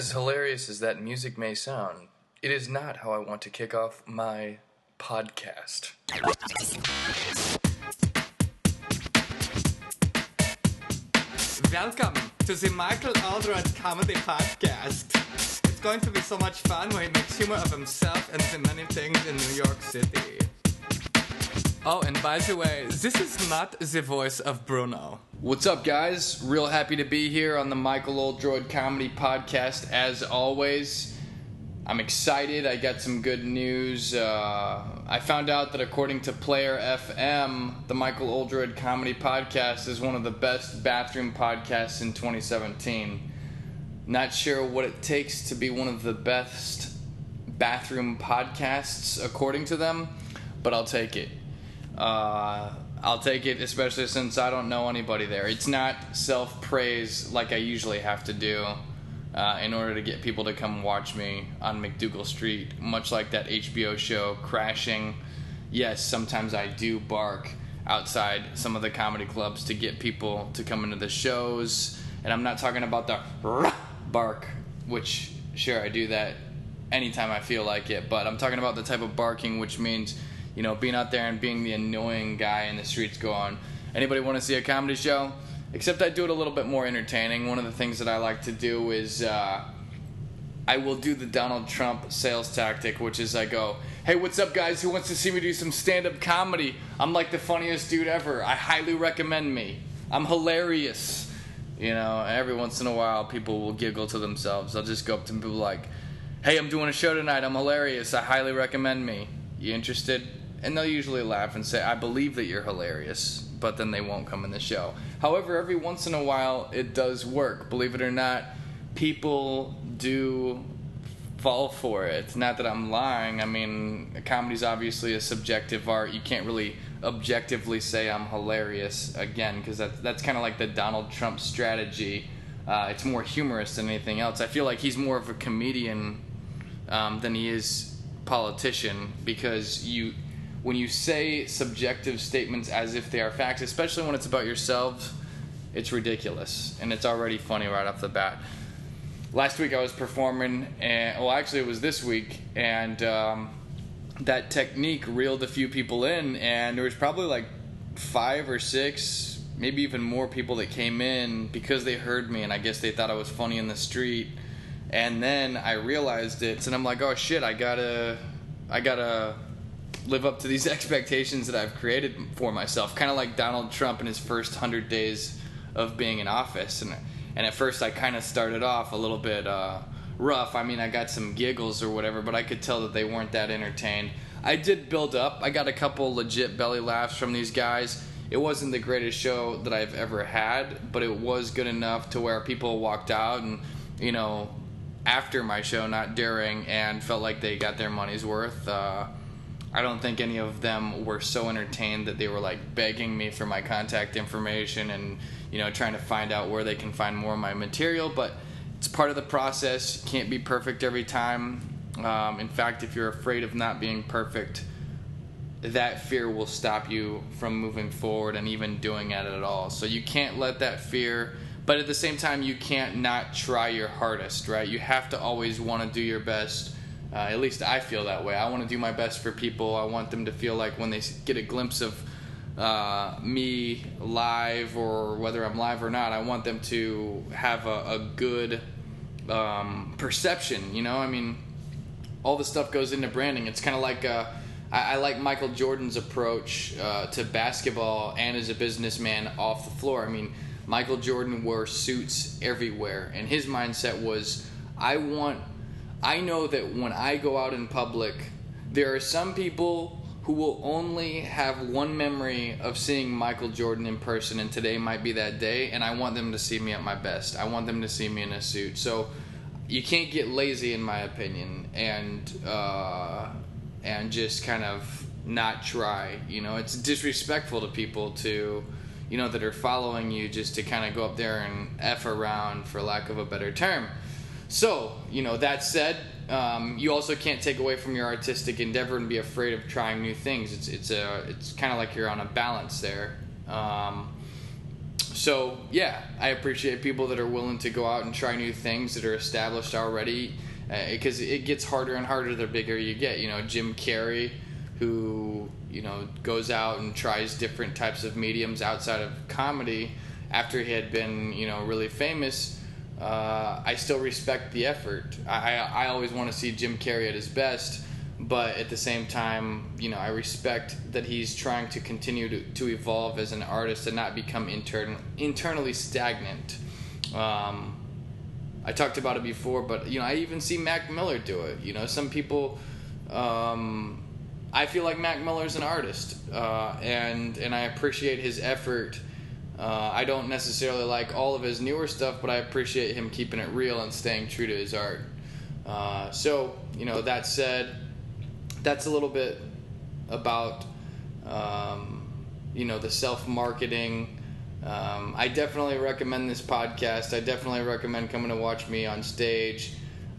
As hilarious as that music may sound, it is not how I want to kick off my podcast. Welcome to the Michael Aldroyd Comedy Podcast. It's going to be so much fun where he makes humor of himself and the many things in New York City. Oh, and by the way, this is not the voice of Bruno. What's up, guys? Real happy to be here on the Michael Oldroyd Comedy Podcast, as always. I'm excited. I got some good news. I found out that according to Player FM, the Michael Oldroyd Comedy Podcast is one of the best bathroom podcasts in 2017. Not sure what it takes to be one of the best bathroom podcasts according to them, but I'll take it. I'll take it, especially since I don't know anybody there. It's not self-praise like I usually have to do. In order to get people to come watch me on McDougal Street, much like that HBO show, Crashing. Yes, sometimes I do bark outside some of the comedy clubs to get people to come into the shows. And I'm not talking about the bark, which, sure, I do that anytime I feel like it. But I'm talking about the type of barking, which means, you know, being out there and being the annoying guy in the streets going, anybody want to see a comedy show? Except I do it a little bit more entertaining. One of the things that I like to do is I will do the Donald Trump sales tactic, which is I go, hey, what's up, guys? Who wants to see me do some stand-up comedy? I'm like the funniest dude ever. I highly recommend me. I'm hilarious. You know, every once in a while, people will giggle to themselves. I'll just go up to people like, hey, I'm doing a show tonight. I'm hilarious. I highly recommend me. You interested? And they'll usually laugh and say, I believe that you're hilarious. But then they won't come in the show. However, every once in a while, it does work. Believe it or not, people do fall for it. Not that I'm lying. I mean, comedy's obviously a subjective art. You can't really objectively say I'm hilarious, again, because that's kind of like the Donald Trump strategy. It's more humorous than anything else. I feel like he's more of a comedian than he is politician, because when you say subjective statements as if they are facts, especially when it's about yourself, it's ridiculous. And it's already funny right off the bat. Last week I was performing, it was this week, and that technique reeled a few people in, and there was probably like 5 or 6, maybe even more people that came in because they heard me, and I guess they thought I was funny in the street. And then I realized it, and I'm like, oh shit, I gotta live up to these expectations that I've created for myself, kind of like Donald Trump in his first 100 days of being in office. And at first I kind of started off a little bit rough. I mean, I got some giggles or whatever, but I could tell that they weren't that entertained. I did build up. I got a couple legit belly laughs from these guys. It wasn't the greatest show that I've ever had, but it was good enough to where people walked out and, you know, after my show, not during, and felt like they got their money's worth. I don't think any of them were so entertained that they were like begging me for my contact information and, you know, trying to find out where they can find more of my material. But it's part of the process. Can't be perfect every time. In fact, if you're afraid of not being perfect, that fear will stop you from moving forward and even doing it at all. So you can't let that fear, but at the same time, you can't not try your hardest, right? You have to always want to do your best. At least I feel that way. I want to do my best for people. I want them to feel like when they get a glimpse of me live, or whether I'm live or not, I want them to have a good perception, you know? I mean, all the stuff goes into branding. It's kind of like I like Michael Jordan's approach to basketball and as a businessman off the floor. I mean, Michael Jordan wore suits everywhere, and his mindset was, I know that when I go out in public, there are some people who will only have one memory of seeing Michael Jordan in person, and today might be that day, and I want them to see me at my best. I want them to see me in a suit. So you can't get lazy, in my opinion, and just kind of not try. You know, it's disrespectful to people to, you know, that are following you, just to kind of go up there and F around, for lack of a better term. So, you know, that said, you also can't take away from your artistic endeavor and be afraid of trying new things. It's kind of like you're on a balance there. So, yeah, I appreciate people that are willing to go out and try new things that are established already, because it gets harder and harder the bigger you get. You know, Jim Carrey, who, you know, goes out and tries different types of mediums outside of comedy after he had been, you know, really famous. I still respect the effort. I always want to see Jim Carrey at his best, but at the same time, you know, I respect that he's trying to continue to evolve as an artist and not become internally stagnant. I talked about it before, but, you know, I even see Mac Miller do it. You know, some people, I feel like Mac Miller's an artist, and I appreciate his effort. I don't necessarily like all of his newer stuff, but I appreciate him keeping it real and staying true to his art. So, you know, that said, that's a little bit about, you know, the self-marketing. I definitely recommend this podcast. I definitely recommend coming to watch me on stage.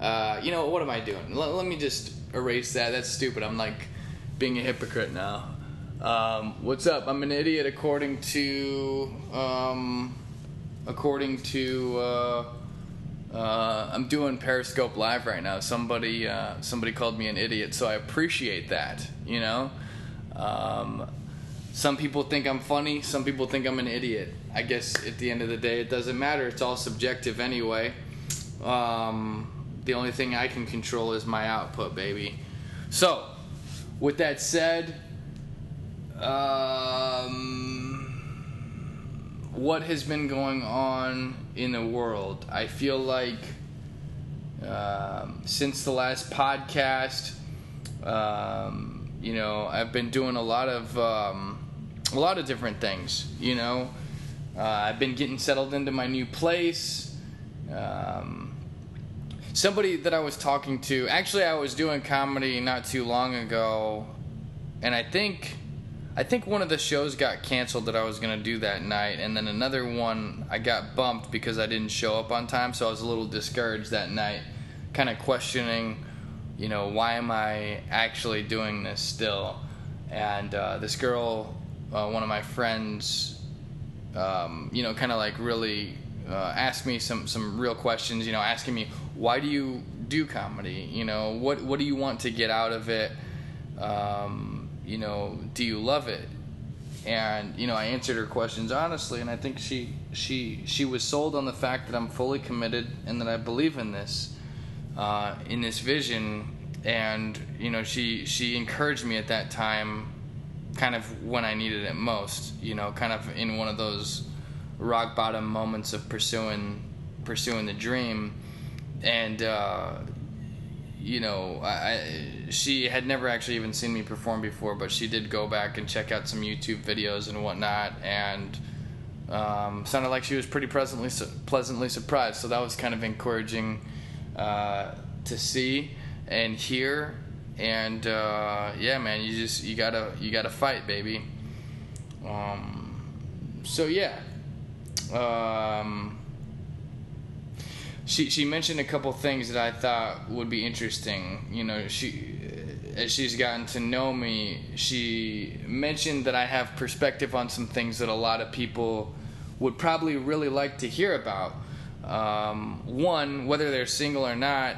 You know, what am I doing? Let me just erase that. That's stupid. I'm like being a hypocrite now. What's up? I'm an idiot according to I'm doing Periscope Live right now. Somebody called me an idiot, so I appreciate that, you know? Some people think I'm funny, some people think I'm an idiot. I guess at the end of the day, it doesn't matter. It's all subjective anyway. The only thing I can control is my output, baby. So, with that said, what has been going on in the world? I feel like since the last podcast, you know, I've been doing a lot of different things. You know, I've been getting settled into my new place. Somebody that I was talking to, actually, I was doing comedy not too long ago, and I think one of the shows got canceled that I was going to do that night, and then another one I got bumped because I didn't show up on time, so I was a little discouraged that night, kind of questioning, you know, why am I actually doing this still? And this girl, one of my friends, you know, kind of like really asked me some real questions, you know, asking me, why do you do comedy? You know, what do you want to get out of it? You know, do you love it? And, you know, I answered her questions honestly, and I think she was sold on the fact that I'm fully committed and that I believe in this vision. And, you know, she encouraged me at that time, kind of when I needed it most, you know, kind of in one of those rock bottom moments of pursuing the dream. And, you know, she had never actually even seen me perform before, but she did go back and check out some YouTube videos and whatnot, and sounded like she was pretty pleasantly surprised. So that was kind of encouraging to see and hear. And yeah, man, you gotta fight, baby. So yeah. She mentioned a couple things that I thought would be interesting. You know, as she's gotten to know me, she mentioned that I have perspective on some things that a lot of people would probably really like to hear about. One, whether they're single or not,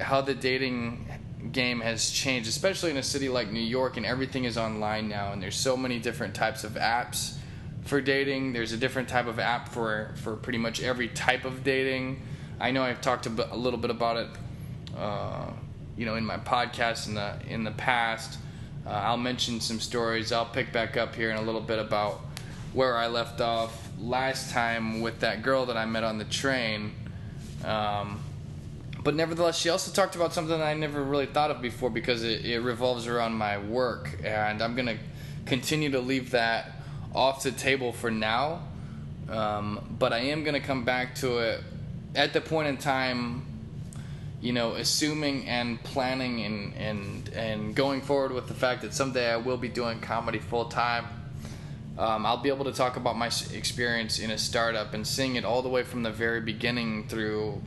how the dating game has changed, especially in a city like New York, and everything is online now, and there's so many different types of apps for dating. There's a different type of app for pretty much every type of dating. I know I've talked a little bit about it, you know, in my podcast in the past. I'll mention some stories. I'll pick back up here in a little bit about where I left off last time with that girl that I met on the train. But nevertheless, she also talked about something that I never really thought of before, because it revolves around my work, and I'm going to continue to leave that off the table for now. But I am going to come back to it at the point in time, you know, assuming and planning and going forward with the fact that someday I will be doing comedy full time. I'll be able to talk about my experience in a startup and seeing it all the way from the very beginning through,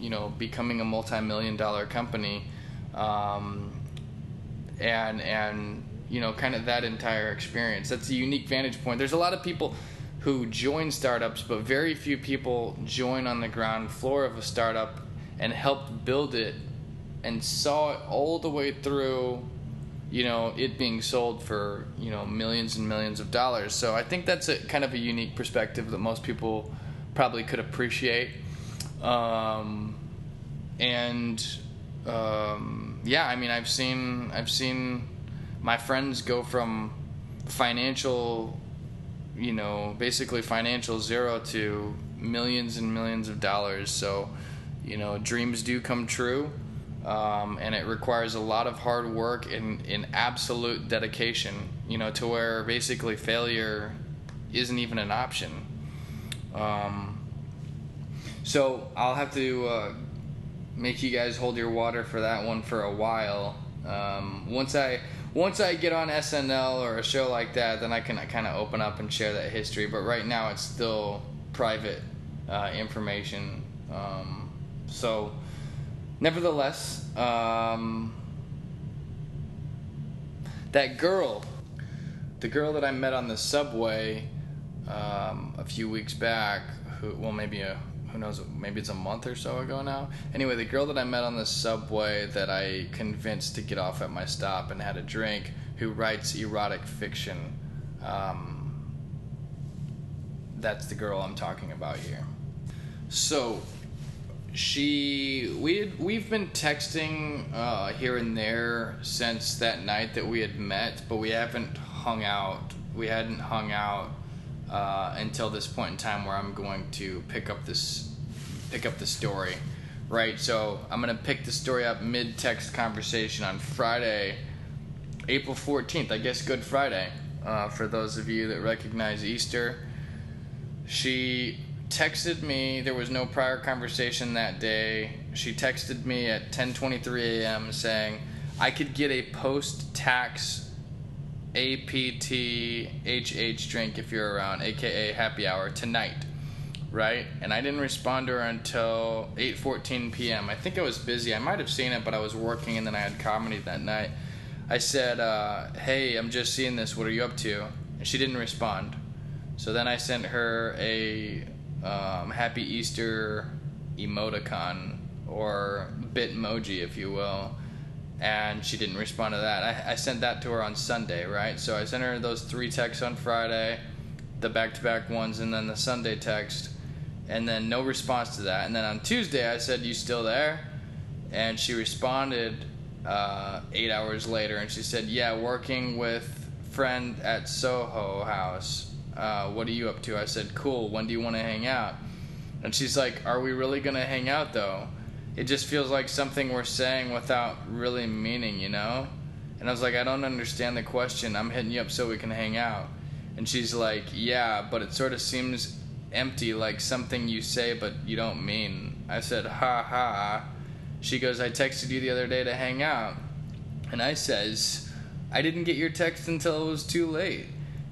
you know, becoming a multi-million-dollar company, and you know, kind of that entire experience. That's a unique vantage point. There's a lot of people who join startups, but very few people join on the ground floor of a startup and helped build it and saw it all the way through, you know, it being sold for, you know, millions and millions of dollars. So I think that's a kind of a unique perspective that most people probably could appreciate. Yeah, I mean, I've seen my friends go from financial, you know, basically financial zero to millions and millions of dollars. So, you know, dreams do come true. And it requires a lot of hard work and absolute dedication, you know, to where basically failure isn't even an option. So I'll have to make you guys hold your water for that one for a while. Once I get on SNL or a show like that, then I can kind of open up and share that history. But right now it's still private information. So... nevertheless, that girl, the girl that I met on the subway a few weeks back, who knows, maybe it's a month or so ago now. Anyway, the girl that I met on the subway that I convinced to get off at my stop and had a drink, who writes erotic fiction, that's the girl I'm talking about here. So... We've been texting here and there since that night that we had met, but we hadn't hung out. Until this point in time where I'm going to pick up the story, right? So I'm gonna pick the story up mid-text conversation on Friday, April 14th. I guess Good Friday, for those of you that recognize Easter. She texted me. There was no prior conversation that day. She texted me at 10:23 a.m. saying I could get a post-tax APTHH drink if you're around, aka happy hour, tonight, right? And I didn't respond to her until 8:14 p.m. I think I was busy. I might have seen it, but I was working, and then I had comedy that night. I said, hey, I'm just seeing this, what are you up to? And she didn't respond. So then I sent her a happy Easter emoticon, or bitmoji if you will, and she didn't respond to that. I sent that to her on Sunday, right? So I sent her those three texts on Friday, the back-to-back ones, and then the Sunday text, and then no response to that. And then on Tuesday I said, you still there? And she responded 8 hours later, and she said, yeah, working with friend at Soho House. What are you up to? I said, cool, when do you want to hang out? And she's like, are we really going to hang out though? It just feels like something we're saying without really meaning, you know? And I was like, I don't understand the question. I'm hitting you up so we can hang out. And she's like, yeah, but it sort of seems empty, like something you say but you don't mean. I said, ha ha. She goes, I texted you the other day to hang out. And I says, I didn't get your text until it was too late.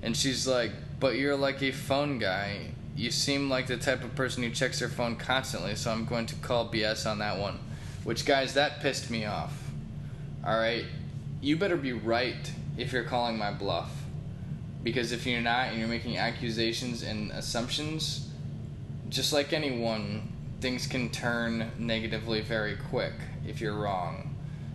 And she's like, but you're like a phone guy. You seem like the type of person who checks their phone constantly, so I'm going to call BS on that one. Which, guys, that pissed me off. Alright? You better be right if you're calling my bluff. Because if you're not, and you're making accusations and assumptions, just like anyone, things can turn negatively very quick if you're wrong.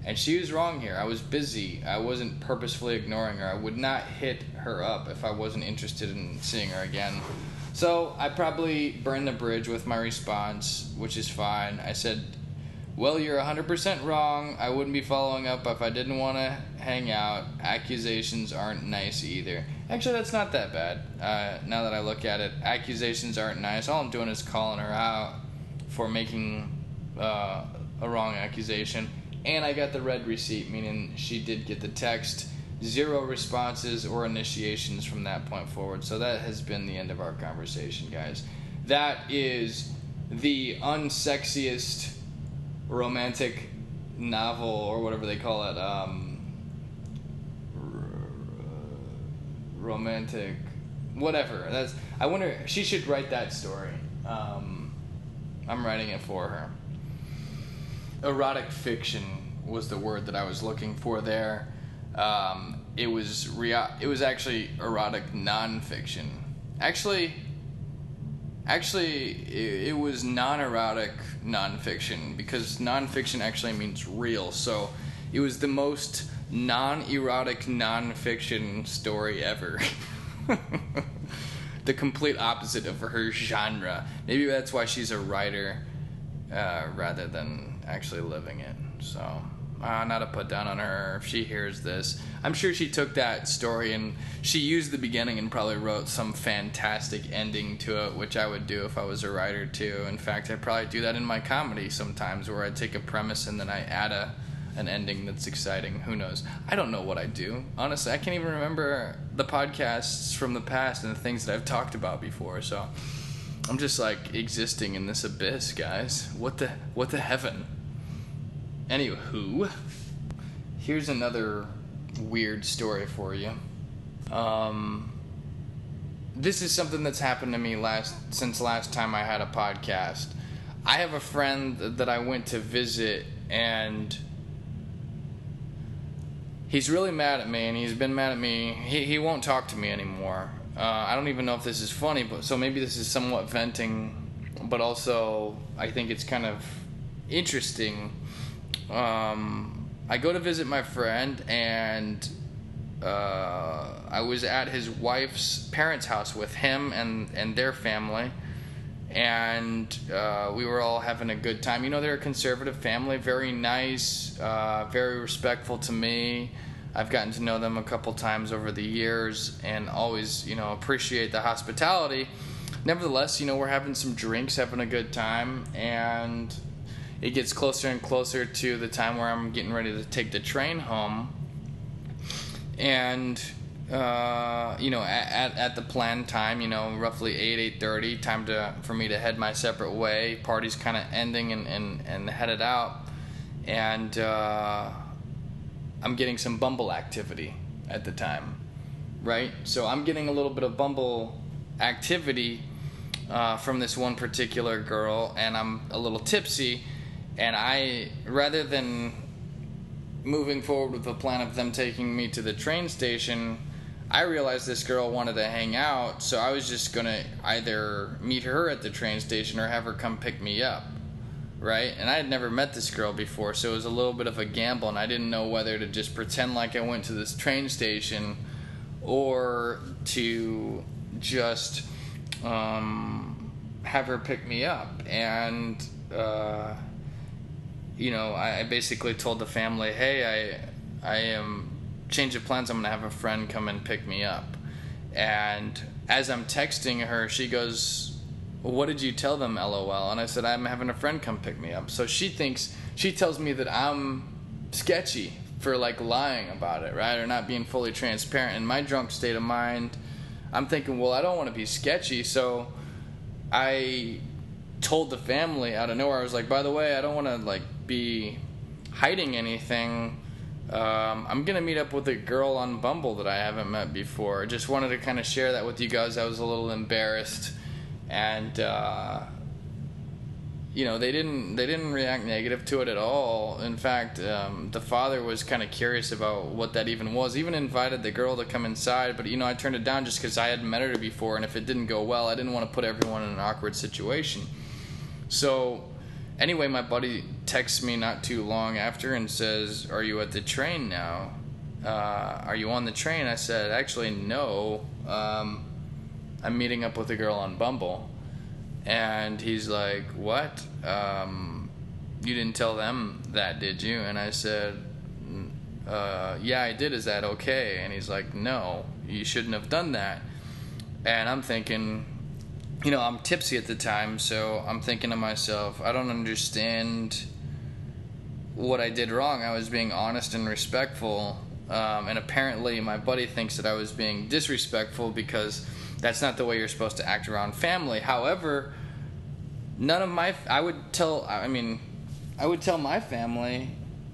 And she was wrong here. I was busy. I wasn't purposefully ignoring her. I would not hit her up if I wasn't interested in seeing her again. So I probably burned the bridge with my response, which is fine. I said, well, you're 100% wrong. I wouldn't be following up if I didn't want to hang out. Accusations aren't nice either. Actually, that's not that bad. Now that I look at it, accusations aren't nice. All I'm doing is calling her out for making a wrong accusation. And I got the red receipt, meaning she did get the text. Zero responses or initiations from that point forward. So that has been the end of our conversation, guys. That is the unsexiest romantic novel, or whatever they call it. Romantic... whatever. I wonder... she should write that story. I'm writing it for her. Erotic fiction was the word that I was looking for there. It was actually erotic nonfiction. Actually, it was non-erotic nonfiction, because nonfiction actually means real. So it was the most non-erotic nonfiction story ever. The complete opposite of her genre. Maybe that's why she's a writer rather than actually living it. So, not a put down on her if she hears this. I'm sure she took that story and she used the beginning and probably wrote some fantastic ending to it, which I would do if I was a writer too. In fact, I probably do that in my comedy sometimes, where I take a premise and then I add an ending that's exciting. Who knows? I don't know what I do. Honestly, I can't even remember the podcasts from the past and the things that I've talked about before. So I'm just like existing in this abyss, guys. What the heaven? Anywho, here's another weird story for you. This is something that's happened to me since last time I had a podcast. I have a friend that I went to visit, and he's really mad at me, and he's been mad at me. He won't talk to me anymore. I don't even know if this is funny, but so maybe this is somewhat venting, but also I think it's kind of interesting. I go to visit my friend, and I was at his wife's parents' house with him and their family, and we were all having a good time. You know, they're a conservative family, very nice, very respectful to me. I've gotten to know them a couple times over the years and always, you know, appreciate the hospitality. Nevertheless, you know, we're having some drinks, having a good time, and it gets closer and closer to the time where I'm getting ready to take the train home. And you know, at the planned time, you know, roughly 8:30, time for me to head my separate way. Party's kind of ending and headed out, and I'm getting some Bumble activity at the time, right? So I'm getting a little bit of Bumble activity from this one particular girl, and I'm a little tipsy, and I, rather than moving forward with the plan of them taking me to the train station, I realized this girl wanted to hang out, so I was just going to either meet her at the train station or have her come pick me up, right? And I had never met this girl before, so it was a little bit of a gamble, and I didn't know whether to just pretend like I went to this train station or to just have her pick me up. And you know, I basically told the family, hey, I am change of plans, I'm gonna have a friend come and pick me up. And as I'm texting her, she goes, what did you tell them, LOL? And I said, I'm having a friend come pick me up. So she tells me that I'm sketchy for like lying about it, right, or not being fully transparent. In my drunk state of mind, I'm thinking, well, I don't want to be sketchy, so I told the family out of nowhere. I was like, by the way, I don't want to like be hiding anything. I'm gonna meet up with a girl on Bumble that I haven't met before. I just wanted to kind of share that with you guys. I was a little embarrassed, and you know, they didn't react negative to it at all. In fact, the father was kind of curious about what that even was. Even invited the girl to come inside, but you know, I turned it down just because I hadn't met her before, and if it didn't go well, I didn't want to put everyone in an awkward situation. So anyway, my buddy texts me not too long after and says, are you at the train now? Are you on the train? I said, actually, no. I'm meeting up with a girl on Bumble. And he's like, what? You didn't tell them that, did you? And I said, yeah, I did. Is that okay? And he's like, no, you shouldn't have done that. And I'm thinking, you know, I'm tipsy at the time, so I'm thinking to myself, I don't understand what I did wrong. I was being honest and respectful, and apparently my buddy thinks that I was being disrespectful, because that's not the way you're supposed to act around family. However, I would tell my family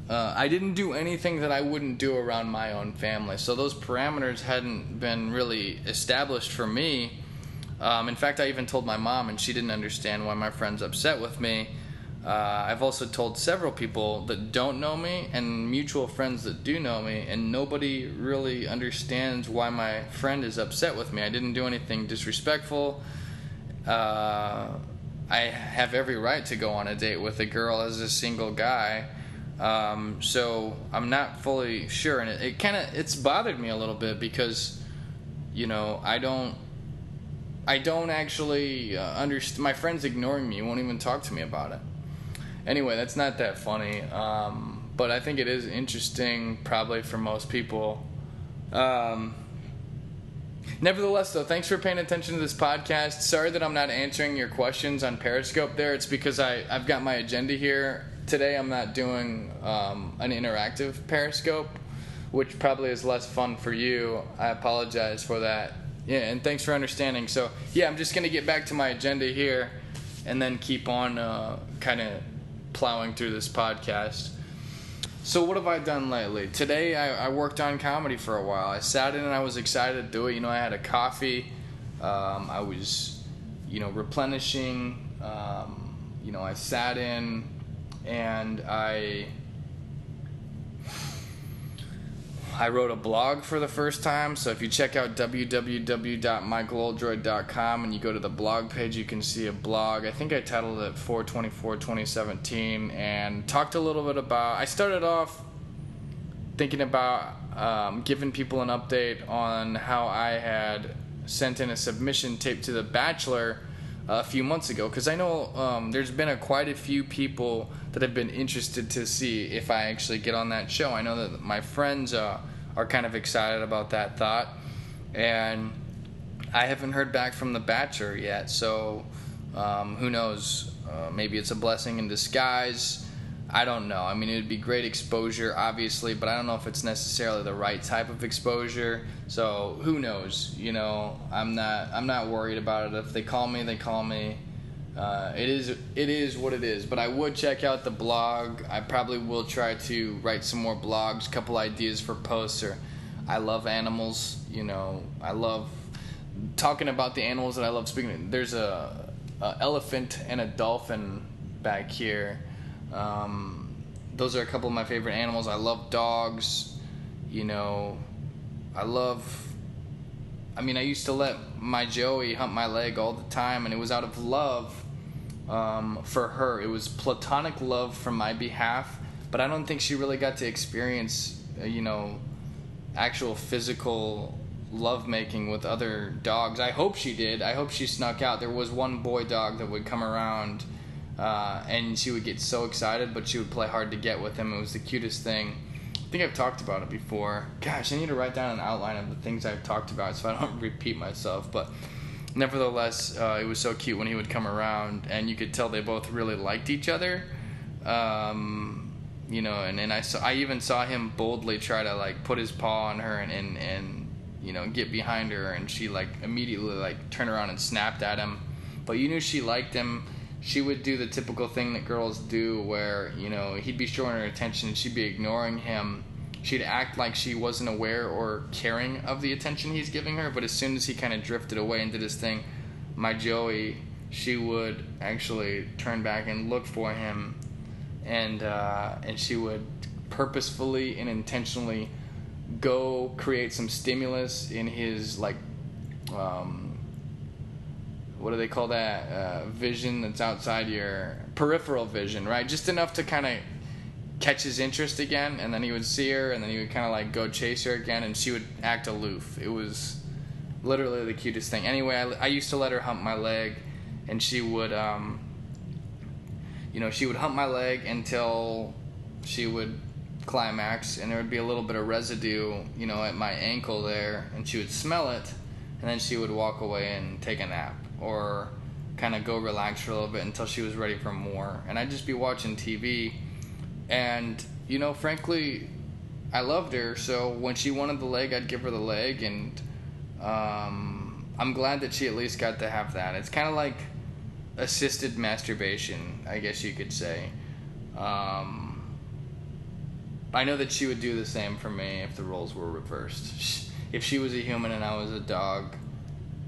I didn't do anything that I wouldn't do around my own family. So those parameters hadn't been really established for me. In fact, I even told my mom, and she didn't understand why my friend's upset with me. I've also told several people that don't know me and mutual friends that do know me, and nobody really understands why my friend is upset with me. I didn't do anything disrespectful. I have every right to go on a date with a girl as a single guy. So I'm not fully sure. And it kind of, it's bothered me a little bit because, you know, I don't actually understand. My friend's ignoring me. He won't even talk to me about it. Anyway, that's not that funny, but I think it is interesting probably for most people. Nevertheless, though, thanks for paying attention to this podcast. Sorry that I'm not answering your questions on Periscope there. It's because I've got my agenda here. Today I'm not doing an interactive Periscope, which probably is less fun for you. I apologize for that. Yeah, and thanks for understanding. So, yeah, I'm just going to get back to my agenda here and then keep on kind of plowing through this podcast. So what have I done lately? Today I worked on comedy for a while. I sat in and I was excited to do it. You know, I had a coffee. I was, you know, replenishing. You know, I sat in and I wrote a blog for the first time. So if you check out www.michaeloldroyd.com and you go to the blog page, you can see a blog. I think I titled it 4/24/2017 and talked a little bit about... I started off thinking about giving people an update on how I had sent in a submission tape to The Bachelor a few months ago, because I know there's been quite a few people that have been interested to see if I actually get on that show. I know that my friends are kind of excited about that thought, and I haven't heard back from The Bachelor yet, so who knows? Maybe it's a blessing in disguise. I don't know. I mean, it would be great exposure, obviously, but I don't know if it's necessarily the right type of exposure. So who knows? You know, I'm not worried about it. If they call me, they call me. It is what it is. But I would check out the blog. I probably will try to write some more blogs, a couple ideas for posts. Or I love animals. You know, I love talking about the animals that I love speaking to. There's an elephant and a dolphin back here. Those are a couple of my favorite animals. I love dogs. You know, I used to let my Joey hump my leg all the time, and it was out of love for her. It was platonic love from my behalf, but I don't think she really got to experience, you know, actual physical lovemaking with other dogs. I hope she did. I hope she snuck out. There was one boy dog that would come around, and she would get so excited, but she would play hard to get with him. It was the cutest thing. I think I've talked about it before. Gosh, I need to write down an outline of the things I've talked about so I don't repeat myself. But nevertheless, it was so cute when he would come around, and you could tell they both really liked each other. You know, and then I even saw him boldly try to like put his paw on her and you know, get behind her, and she like immediately like turned around and snapped at him. But you knew she liked him. She would do the typical thing that girls do where, you know, he'd be showing her attention and she'd be ignoring him. She'd act like she wasn't aware or caring of the attention he's giving her, but as soon as he kind of drifted away and did his thing, my Joey, she would actually turn back and look for him, and she would purposefully and intentionally go create some stimulus in his, like, what do they call that, vision that's outside your peripheral vision, right? Just enough to kind of catch his interest again, and then he would see her, and then he would kind of like go chase her again, and she would act aloof. It was literally the cutest thing. Anyway, I used to let her hump my leg, and she would, you know, she would hump my leg until she would climax, and there would be a little bit of residue, you know, at my ankle there, and she would smell it, and then she would walk away and take a nap, or kind of go relax for a little bit until she was ready for more. And I'd just be watching TV, and, you know, frankly, I loved her, so when she wanted the leg, I'd give her the leg, and I'm glad that she at least got to have that. It's kind of like assisted masturbation, I guess you could say. I know that she would do the same for me if the roles were reversed. If she was a human and I was a dog,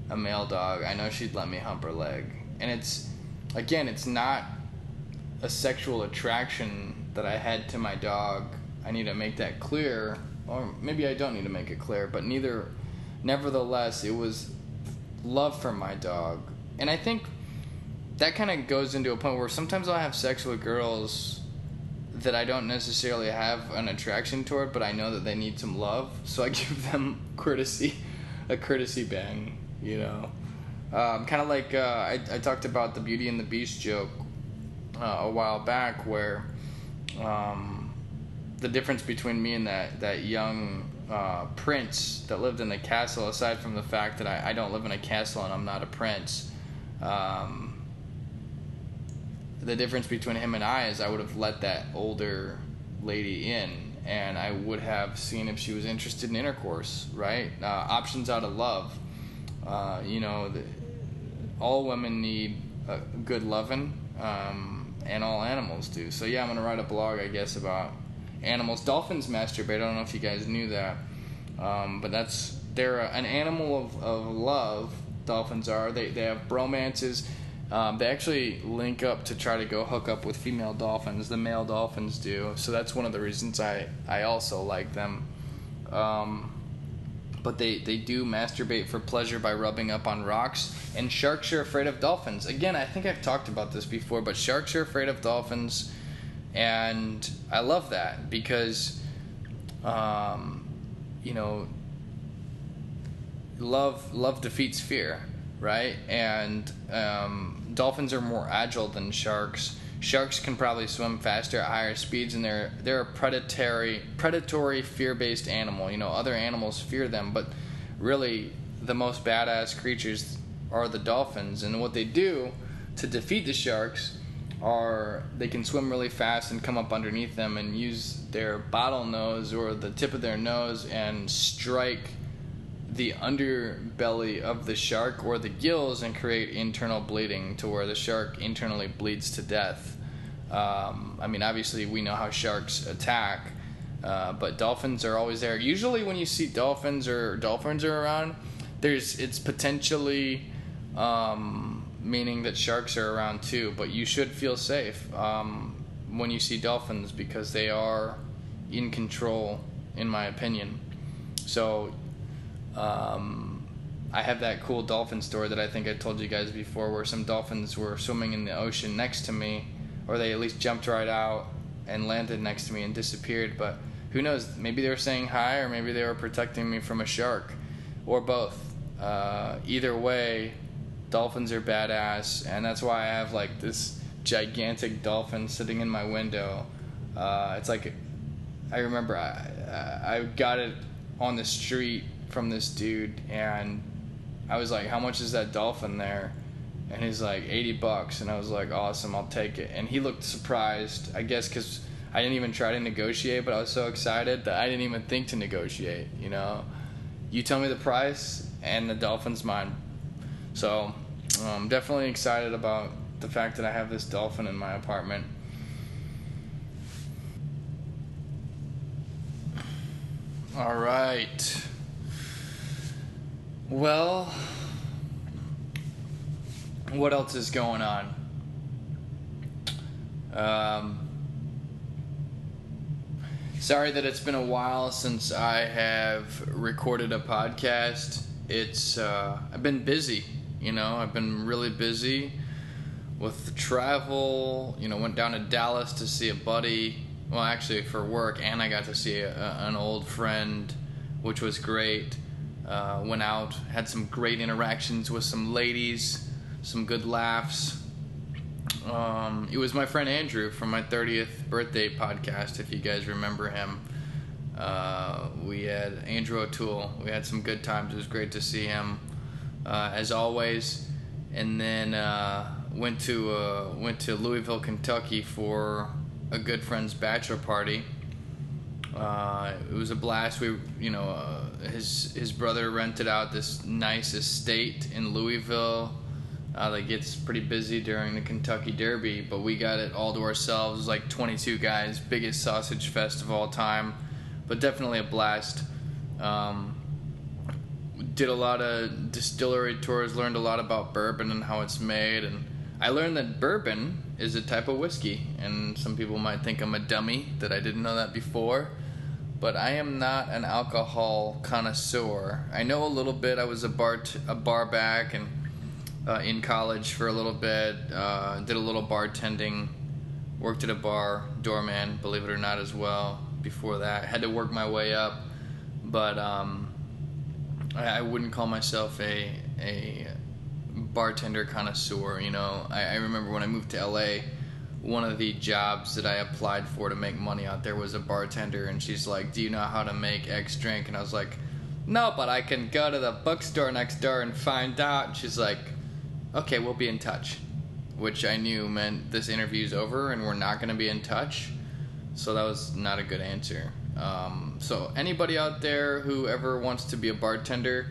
a male dog, I know she'd let me hump her leg. And it's, again, it's not a sexual attraction that I had to my dog. I need to make that clear, or maybe I don't need to make it clear, but nevertheless, it was love for my dog. And I think that kind of goes into a point where sometimes I'll have sex with girls that I don't necessarily have an attraction toward, but I know that they need some love, so I give them a courtesy bang, you know. Kind of like I talked about the Beauty and the Beast joke a while back, where the difference between me and that young prince that lived in the castle, aside from the fact that I don't live in a castle and I'm not a prince, the difference between him and I is I would have let that older lady in, and I would have seen if she was interested in intercourse, right? Options out of love. All women need good loving, and all animals do. So, yeah, I'm going to write a blog, I guess, about animals. Dolphins masturbate. I don't know if you guys knew that. But they're an animal of love, dolphins are. They have bromances. They actually link up to try to go hook up with female dolphins. The male dolphins do. So that's one of the reasons I also like them. But they do masturbate for pleasure by rubbing up on rocks. And sharks are afraid of dolphins. Again, I think I've talked about this before, but sharks are afraid of dolphins. And I love that because, love defeats fear, right? And dolphins are more agile than sharks. Sharks can probably swim faster at higher speeds, and they're a predatory fear-based animal. Other animals fear them, but really the most badass creatures are the dolphins. And what they do to defeat the sharks are they can swim really fast and come up underneath them and use their bottlenose or the tip of their nose and strike the underbelly of the shark or the gills and create internal bleeding to where the shark internally bleeds to death. Obviously we know how sharks attack, but dolphins are always there. Usually when you see dolphins or dolphins are around, it's potentially meaning that sharks are around too, but you should feel safe when you see dolphins because they are in control, in my opinion. So I have that cool dolphin story that I think I told you guys before, where some dolphins were swimming in the ocean next to me, or they at least jumped right out and landed next to me and disappeared. But who knows, maybe they were saying hi, or maybe they were protecting me from a shark, or both. Either way, dolphins are badass, and that's why I have like this gigantic dolphin sitting in my window. It's like, I remember I got it on the street from this dude, and I was like, how much is that dolphin there? And he's like, $80. And I was like, awesome, I'll take it. And he looked surprised, I guess, because I didn't even try to negotiate, but I was so excited that I didn't even think to negotiate. You tell me the price and the dolphin's mine. So I'm definitely excited about the fact that I have this dolphin in my apartment. All right. Well, what else is going on? Sorry that it's been a while since I have recorded a podcast. It's I've been busy, I've been really busy with the travel. Went down to Dallas to see a buddy. Well, actually for work, and I got to see an old friend, which was great. Went out, had some great interactions with some ladies, some good laughs. It was my friend Andrew from my 30th birthday podcast, if you guys remember him. We had Andrew O'Toole. We had some good times. It was great to see him, as always. And then went to Louisville, Kentucky for a good friend's bachelor party. It was a blast. We, his brother rented out this nice estate in Louisville that gets pretty busy during the Kentucky Derby, but we got it all to ourselves. It was like 22 guys, biggest sausage fest of all time, but definitely a blast. Did a lot of distillery tours, learned a lot about bourbon and how it's made, and I learned that bourbon is a type of whiskey, and some people might think I'm a dummy, that I didn't know that before, but I am not an alcohol connoisseur. I know a little bit. I was a bar back and in college for a little bit, did a little bartending, worked at a bar, doorman, believe it or not, as well. Before that, had to work my way up, but I wouldn't call myself a bartender connoisseur. You know, I remember when I moved to LA, one of the jobs that I applied for to make money out there was a bartender, and she's like, "Do you know how to make X drink?" And I was like, "No, but I can go to the bookstore next door and find out." And she's like, "Okay, we'll be in touch," which I knew meant this interview's over and we're not going to be in touch. So that was not a good answer. So anybody out there who ever wants to be a bartender,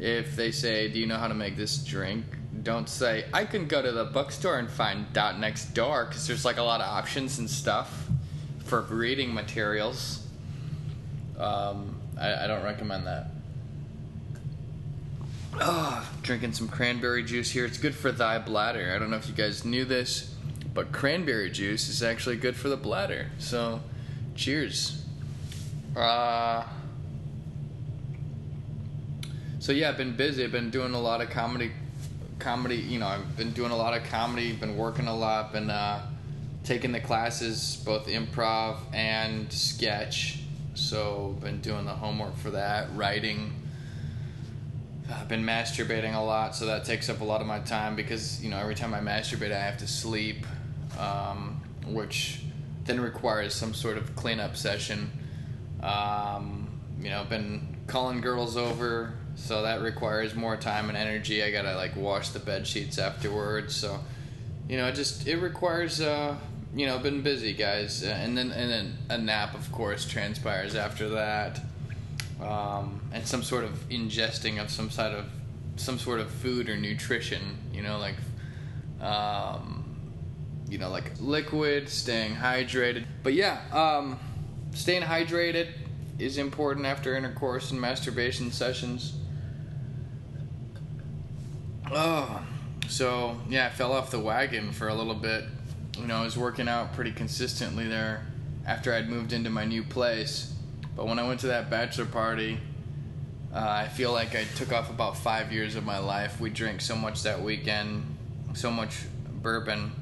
if they say, "Do you know how to make this drink?" don't say, "I can go to the bookstore and find out next door," because there's like a lot of options and stuff for reading materials. I don't recommend that. Oh, drinking some cranberry juice here. It's good for thy bladder. I don't know if you guys knew this, but cranberry juice is actually good for the bladder. So, cheers. So yeah, I've been busy. I've been doing a lot of comedy. You know, I've been doing a lot of comedy. Been working a lot. Been taking the classes, both improv and sketch. So, been doing the homework for that. Writing. I've been masturbating a lot, so that takes up a lot of my time because, you know, every time I masturbate, I have to sleep, which then requires some sort of cleanup session. You know, I've been calling girls over, so that requires more time and energy. I gotta, like, wash the bed sheets afterwards, so, you know, it requires, you know, been busy, guys. And then a nap, of course, transpires after that. And some sort of ingesting of some sort of food or nutrition, you know, like, you know, like liquid, staying hydrated. But yeah, staying hydrated is important after intercourse and masturbation sessions. Oh, so yeah, I fell off the wagon for a little bit. You know, I was working out pretty consistently there after I'd moved into my new place. But when I went to that bachelor party, I feel like I took off about 5 years of my life. We drank so much that weekend, so much bourbon,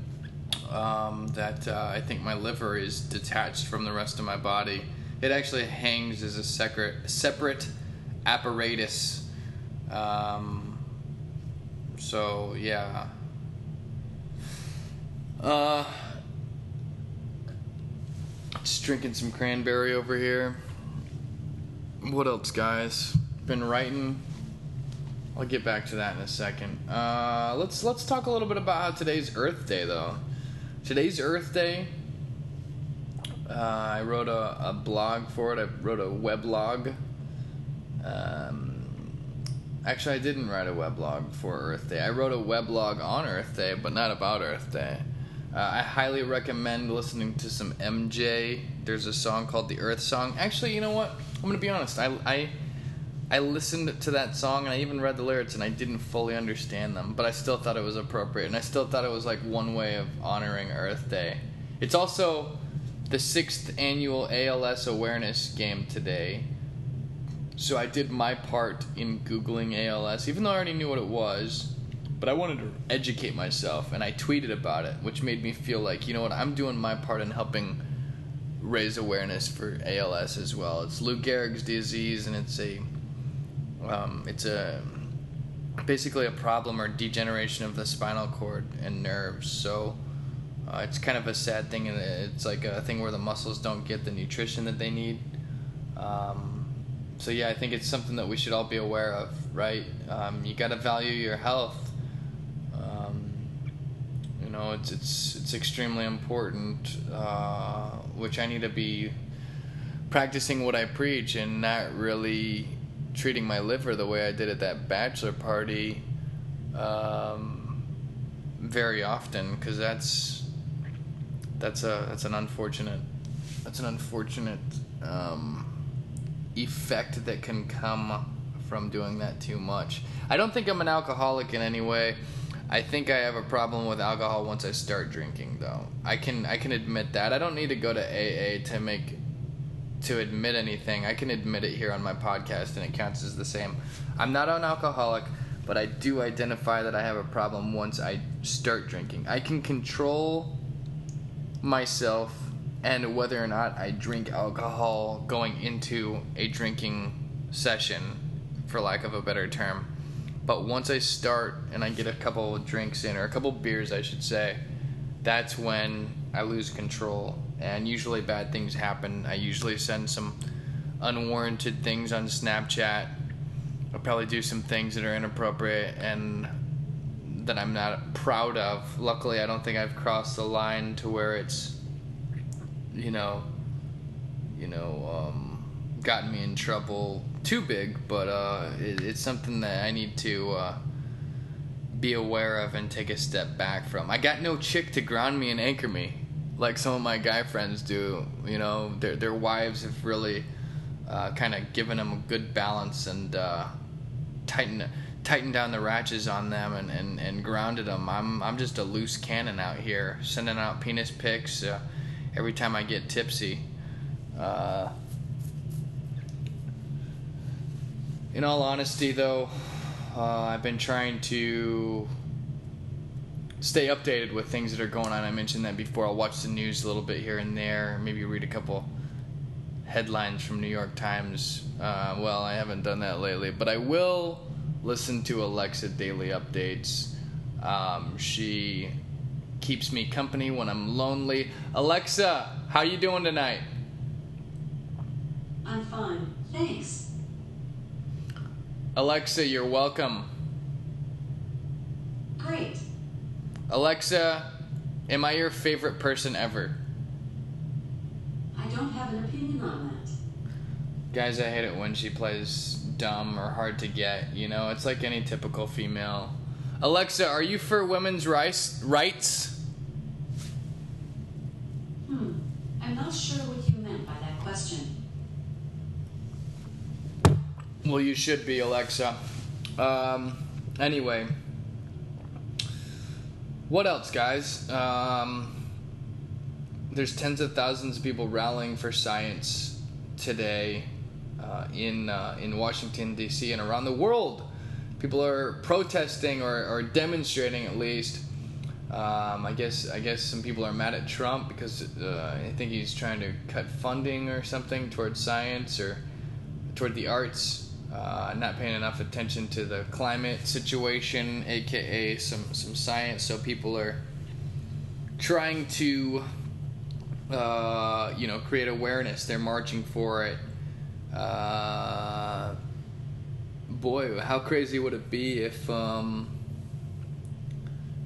that I think my liver is detached from the rest of my body. It actually hangs as a separate apparatus. So, yeah. Just drinking some cranberry over here. What else, guys? Been writing. I'll get back to that in a second. Let's talk a little bit about how today's Earth Day, though. Today's Earth Day. I wrote a blog for it. I wrote a weblog. Actually, I didn't write a weblog for Earth Day. I wrote a weblog on Earth Day, but not about Earth Day. I highly recommend listening to some MJ. There's a song called The Earth Song. Actually, you know what? I'm going to be honest. I listened to that song, and I even read the lyrics, and I didn't fully understand them. But I still thought it was appropriate, and I still thought it was like one way of honoring Earth Day. It's also the 6th annual ALS awareness game today. So I did my part in Googling ALS, even though I already knew what it was. But I wanted to educate myself, and I tweeted about it, which made me feel like, you know what, I'm doing my part in helping raise awareness for ALS as well. It's Lou Gehrig's disease, and it's basically a problem or degeneration of the spinal cord and nerves. So it's kind of a sad thing, and it's like a thing where the muscles don't get the nutrition that they need. So yeah, I think it's something that we should all be aware of, right? You got to value your health. You know, it's extremely important, which I need to be practicing what I preach and not really treating my liver the way I did at that bachelor party very often, because that's an unfortunate effect that can come from doing that too much. I don't think I'm an alcoholic in any way. I think I have a problem with alcohol once I start drinking, though. I can admit that. I don't need to go to AA to admit anything. I can admit it here on my podcast, and it counts as the same. I'm not an alcoholic, but I do identify that I have a problem once I start drinking. I can control myself and whether or not I drink alcohol going into a drinking session, for lack of a better term. But once I start and I get a couple drinks in, or a couple beers, I should say, that's when I lose control. And usually bad things happen. I usually send some unwarranted things on Snapchat. I'll probably do some things that are inappropriate and that I'm not proud of. Luckily, I don't think I've crossed the line to where it's, gotten me in trouble too big, but it's something that I need to be aware of and take a step back from. I got no chick to ground me and anchor me like some of my guy friends do. Their wives have really kind of given them a good balance and tightened down the ratchets on them and grounded them. I'm just a loose cannon out here, sending out penis pics every time I get tipsy. In all honesty, though, I've been trying to stay updated with things that are going on. I mentioned that before. I'll watch the news a little bit here and there, maybe read a couple headlines from New York Times. Well, I haven't done that lately, but I will listen to Alexa daily updates. She keeps me company when I'm lonely. Alexa, how you doing tonight? I'm fine, thanks. Alexa, you're welcome. Great. Alexa, am I your favorite person ever? I don't have an opinion on that. Guys, I hate it when she plays dumb or hard to get. It's like any typical female. Alexa, are you for women's rights? I'm not sure what you meant by that question. Well, you should be, Alexa. Anyway. What else, guys? There's tens of thousands of people rallying for science today in Washington, D.C. and around the world. People are protesting or demonstrating, at least. I guess some people are mad at Trump because I think he's trying to cut funding or something toward science or toward the arts. Not paying enough attention to the climate situation, aka some science. So people are trying to, create awareness. They're marching for it. Boy, how crazy would it be if,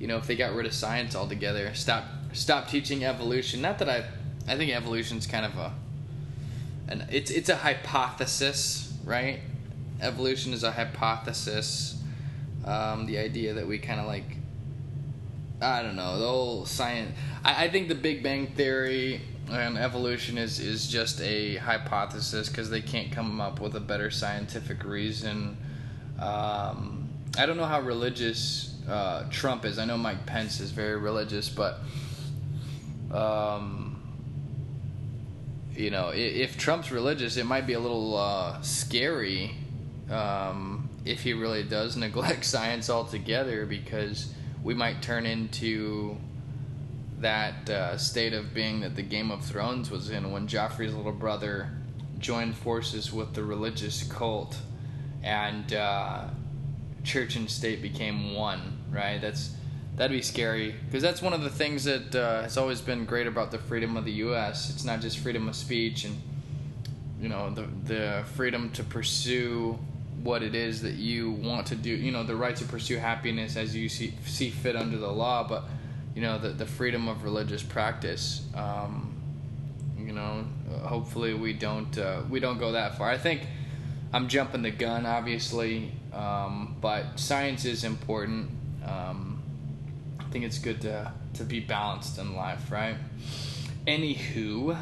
if they got rid of science altogether? Stop teaching evolution. Not that I think evolution's kind of it's a hypothesis, right? Evolution is a hypothesis, the idea that we kind of like, I don't know, the whole science. I think the Big Bang Theory and evolution is just a hypothesis because they can't come up with a better scientific reason. I don't know how religious Trump is. I know Mike Pence is very religious, but if Trump's religious, it might be a little scary. If he really does neglect science altogether, because we might turn into that state of being that the Game of Thrones was in when Joffrey's little brother joined forces with the religious cult and church and state became one, right? That'd be scary, because that's one of the things that has always been great about the freedom of the U.S. It's not just freedom of speech and the freedom to pursue what it is that you want to do, the right to pursue happiness as you see fit under the law, but, the freedom of religious practice, hopefully we don't go that far. I think I'm jumping the gun, obviously, but science is important. I think it's good to be balanced in life, right? Anywho,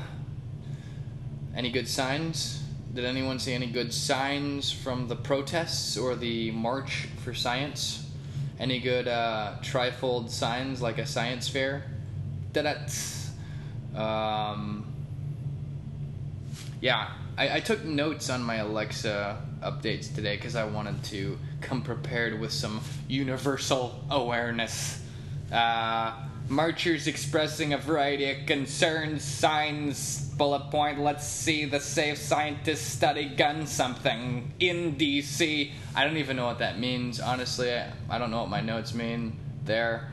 any good signs? Did anyone see any good signs from the protests or the March for Science? Any good trifold signs like a science fair? Yeah, I took notes on my Alexa updates today because I wanted to come prepared with some universal awareness. Marchers expressing a variety of concerns, signs, bullet point, let's see the safe scientist study gun something in DC. I don't even know what that means, honestly. I don't know what my notes mean there.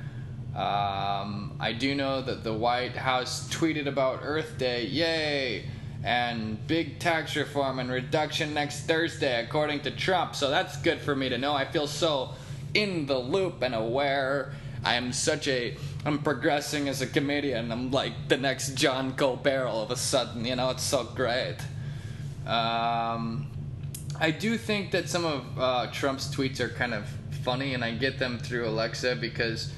I do know that the White House tweeted about Earth Day, yay, and big tax reform and reduction next Thursday, according to Trump. So that's good for me to know. I feel so in the loop and aware. I'm progressing as a comedian. I'm like the next John Colbert all of a sudden, you know, it's so great. I do think that some of Trump's tweets are kind of funny, and I get them through Alexa because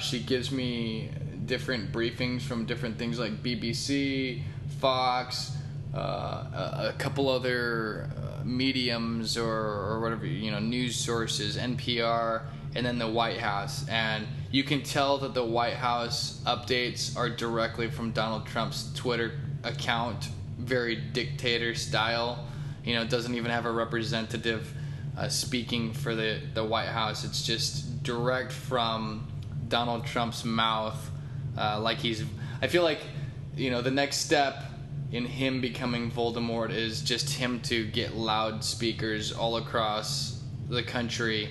she gives me different briefings from different things like BBC, Fox, a couple other mediums or whatever, you know, news sources, NPR, and then the White House. And you can tell that the White House updates are directly from Donald Trump's Twitter account, very dictator style. You know, it doesn't even have a representative speaking for the White House. It's just direct from Donald Trump's mouth. I feel like, you know, the next step in him becoming Voldemort is just him to get loudspeakers all across the country.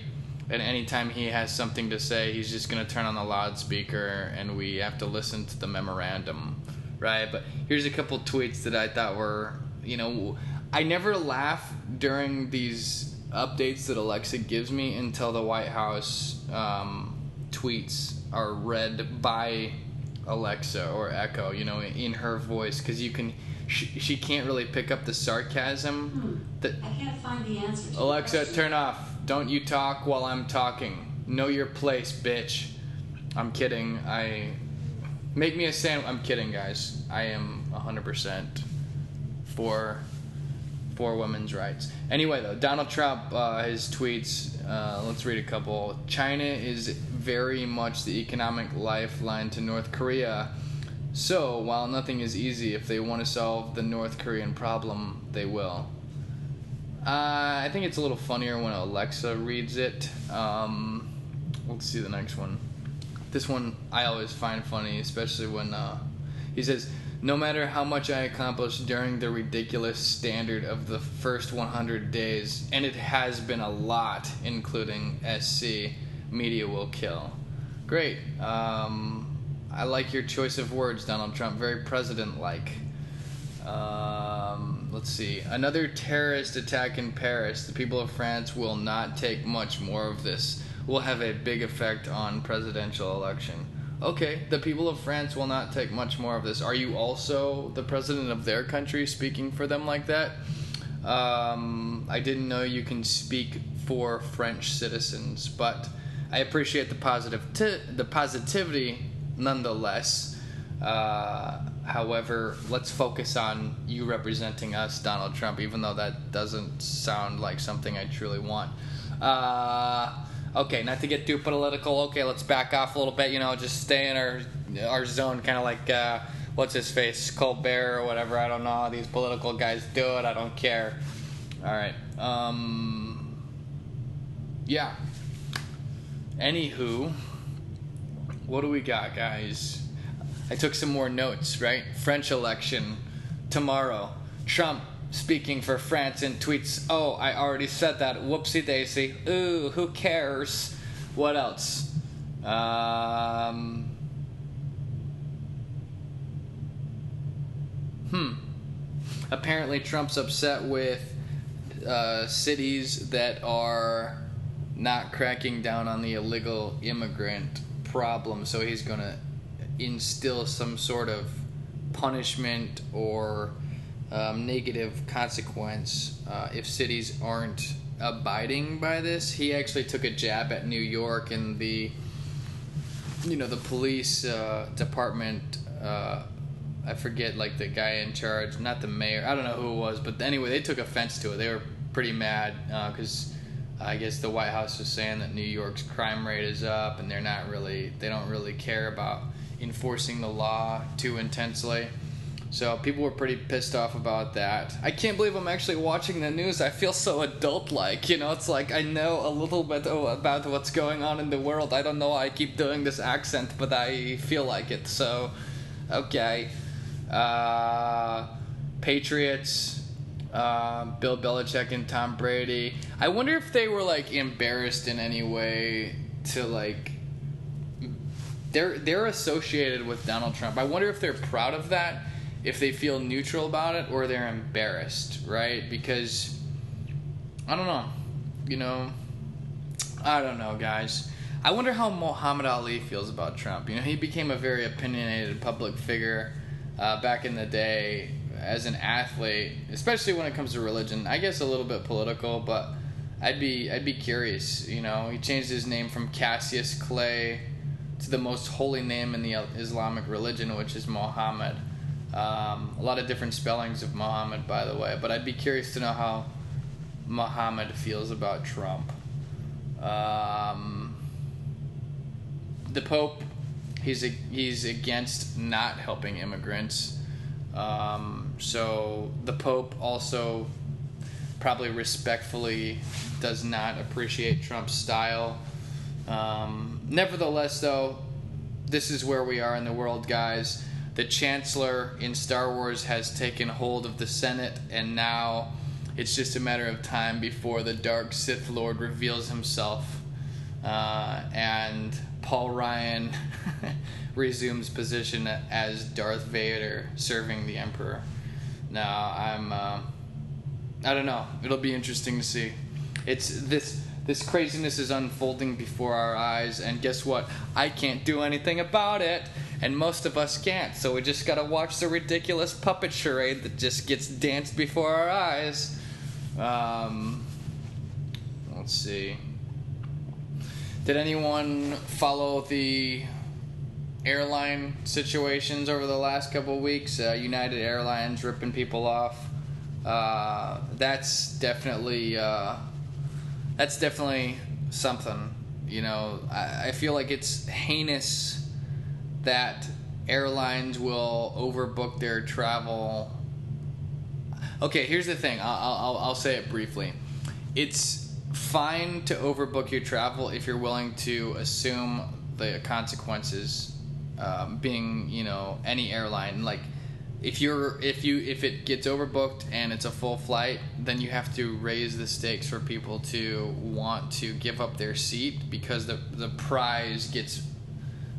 And anytime he has something to say, he's just going to turn on the loudspeaker and we have to listen to the memorandum, right? But here's a couple tweets that I thought were, you know, I never laugh during these updates that Alexa gives me until the White House tweets are read by Alexa or Echo, you know, in her voice, because you can... She can't really pick up the sarcasm. That I can't find the answer to Alexa, turn off. Don't you talk while I'm talking. Know your place, bitch. I'm kidding. Make me a sandwich. I'm kidding, guys. I am 100% for women's rights. Anyway, though, Donald Trump, his tweets, let's read a couple. China is very much the economic lifeline to North Korea. So, while nothing is easy, if they want to solve the North Korean problem, they will. I think it's a little funnier when Alexa reads it. Let's see the next one. This one I always find funny, especially when he says, no matter how much I accomplish during the ridiculous standard of the first 100 days, and it has been a lot, including SC, media will kill. Great. I like your choice of words, Donald Trump. Very president-like. Let's see. Another terrorist attack in Paris. The people of France will not take much more of this. Will have a big effect on presidential election. Okay, the people of France will not take much more of this. Are you also the president of their country speaking for them like that? I didn't know you can speak for French citizens, but I appreciate the positivity nonetheless. However, let's focus on you representing us, Donald Trump, even though that doesn't sound like something I truly want. Okay, not to get too political. Okay, let's back off a little bit, you know, just stay in our zone, kind of like, what's-his-face, Colbert or whatever. I don't know how these political guys do it. I don't care. All right. Yeah. Anywho... what do we got, guys? I took some more notes, right? French election tomorrow. Trump speaking for France in tweets. Oh, I already said that. Whoopsie daisy. Ooh, who cares? What else? Apparently Trump's upset with cities that are not cracking down on the illegal immigrant problem, so he's going to instill some sort of punishment or negative consequence if cities aren't abiding by this. He actually took a jab at New York and the police department. I forget, like, the guy in charge, not the mayor. I don't know who it was, but anyway, they took offense to it. They were pretty mad because I guess the White House was saying that New York's crime rate is up, and they don't really care about enforcing the law too intensely. So people were pretty pissed off about that. I can't believe I'm actually watching the news. I feel so adult-like, you know? It's like I know a little bit about what's going on in the world. I don't know why I keep doing this accent, but I feel like it. So, okay. Patriots, Bill Belichick and Tom Brady. I wonder if they were, like, embarrassed in any way to, like... They're associated with Donald Trump. I wonder if they're proud of that, if they feel neutral about it, or they're embarrassed, right? Because, I don't know, you know, I don't know, guys. I wonder how Muhammad Ali feels about Trump. You know, he became a very opinionated public figure back in the day as an athlete, especially when it comes to religion. I guess a little bit political, but I'd be curious, you know. He changed his name from Cassius Clay to the most holy name in the Islamic religion, which is Muhammad. A lot of different spellings of Muhammad, by the way. But I'd be curious to know how Muhammad feels about Trump. The Pope, he's against not helping immigrants. So the Pope also probably respectfully does not appreciate Trump's style. Nevertheless, though, this is where we are in the world, guys. The Chancellor in Star Wars has taken hold of the Senate, and now it's just a matter of time before the Dark Sith Lord reveals himself, and Paul Ryan resumes position as Darth Vader, serving the Emperor. Now, I don't know. It'll be interesting to see. This craziness is unfolding before our eyes, and guess what? I can't do anything about it, and most of us can't, so we just gotta watch the ridiculous puppet charade that just gets danced before our eyes. Let's see. Did anyone follow the airline situations over the last couple weeks? United Airlines ripping people off. That's definitely... That's definitely something, you know. I feel like it's heinous that airlines will overbook their travel. Okay, here's the thing. I'll say it briefly. It's fine to overbook your travel if you're willing to assume the consequences, being, you know, any airline. Like, If it gets overbooked and it's a full flight, then you have to raise the stakes for people to want to give up their seat, because the prize gets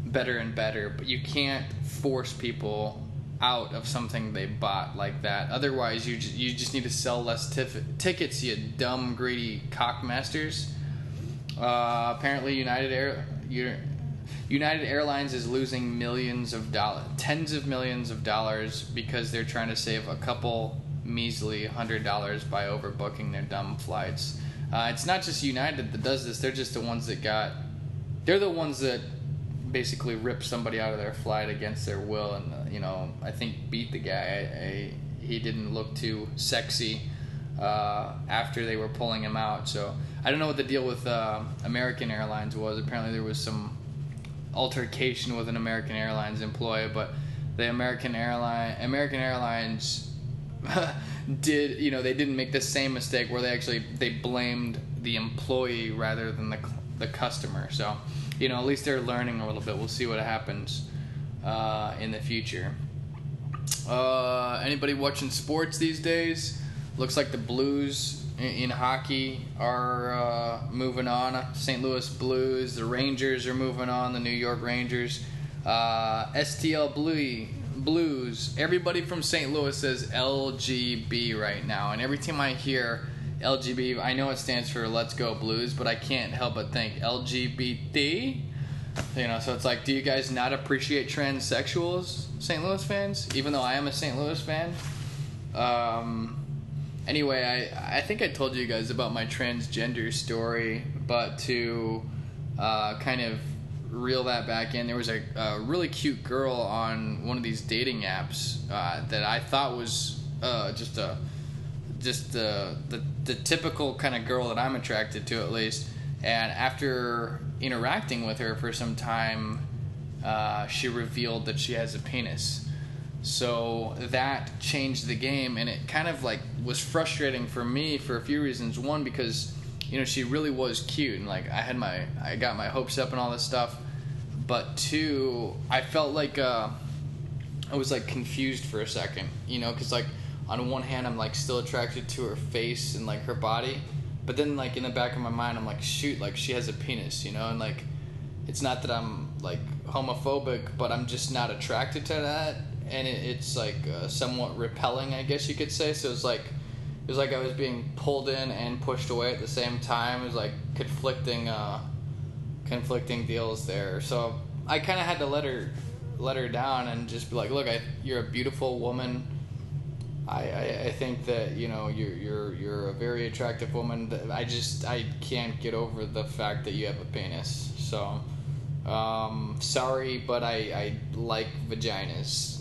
better and better. But you can't force people out of something they bought like that. Otherwise, you just need to sell less tickets, you dumb, greedy cockmasters. Apparently, United Airlines is losing tens of millions of dollars, because they're trying to save a couple measly $100 by overbooking their dumb flights. It's not just United that does this. They're just the ones that they're the ones that basically rip somebody out of their flight against their will, and, you know, I think beat the guy. He didn't look too sexy after they were pulling him out. So I don't know what the deal with American Airlines was. Apparently there was some altercation with an American Airlines employee, but the American Airlines did, you know, they didn't make the same mistake where they blamed the employee rather than the customer. So, you know, at least they're learning a little bit. We'll see what happens in the future. Anybody watching sports these days? Looks like the Blues in hockey are moving on. St. Louis Blues, the Rangers are moving on, the New York Rangers, STL Blues. Everybody from St. Louis says LGB right now, and every time I hear LGB, I know it stands for Let's Go Blues, but I can't help but think LGBT, you know. So it's like, do you guys not appreciate transsexuals, St. Louis fans, even though I am a St. Louis fan? Anyway, I think I told you guys about my transgender story, but to kind of reel that back in, there was a really cute girl on one of these dating apps that I thought was just a just the typical kind of girl that I'm attracted to, at least. And after interacting with her for some time, she revealed that she has a penis. So that changed the game, and it kind of like was frustrating for me for a few reasons. One, because you know she really was cute, and like I got my hopes up and all this stuff. But two, I felt like I was like confused for a second, you know, because like on one hand I'm like still attracted to her face and like her body, but then like in the back of my mind I'm like, shoot, like she has a penis, you know, and like it's not that I'm like homophobic, but I'm just not attracted to that. And it's like somewhat repelling, I guess you could say. So it was like I was being pulled in and pushed away at the same time. It was like conflicting deals there. So I kind of had to let her down and just be like, look, you're a beautiful woman. I think that, you know, you're a very attractive woman. I can't get over the fact that you have a penis. So sorry, but I like vaginas.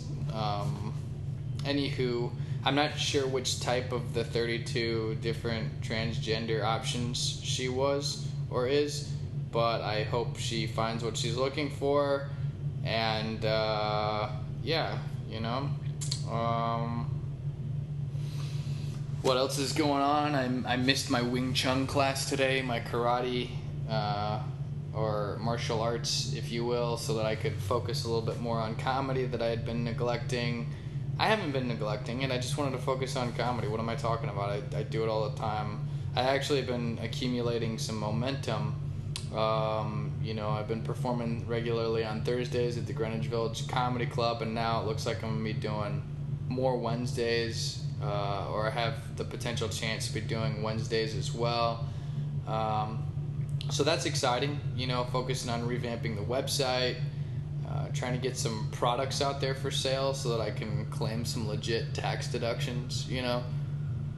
Anywho, I'm not sure which type of the 32 different transgender options she was or is, but I hope she finds what she's looking for. And yeah, you know, what else is going on? I missed my Wing Chun class today, my karate or martial arts, if you will, so that I could focus a little bit more on comedy that I had been neglecting. I haven't been neglecting it. I just wanted to focus on comedy. What am I talking about? I do it all the time. I actually have been accumulating some momentum. You know, I've been performing regularly on Thursdays at the Greenwich Village Comedy Club, and now it looks like I'm going to be doing more Wednesdays, or I have the potential chance to be doing Wednesdays as well. So that's exciting, you know, focusing on revamping the website, trying to get some products out there for sale so that I can claim some legit tax deductions, you know.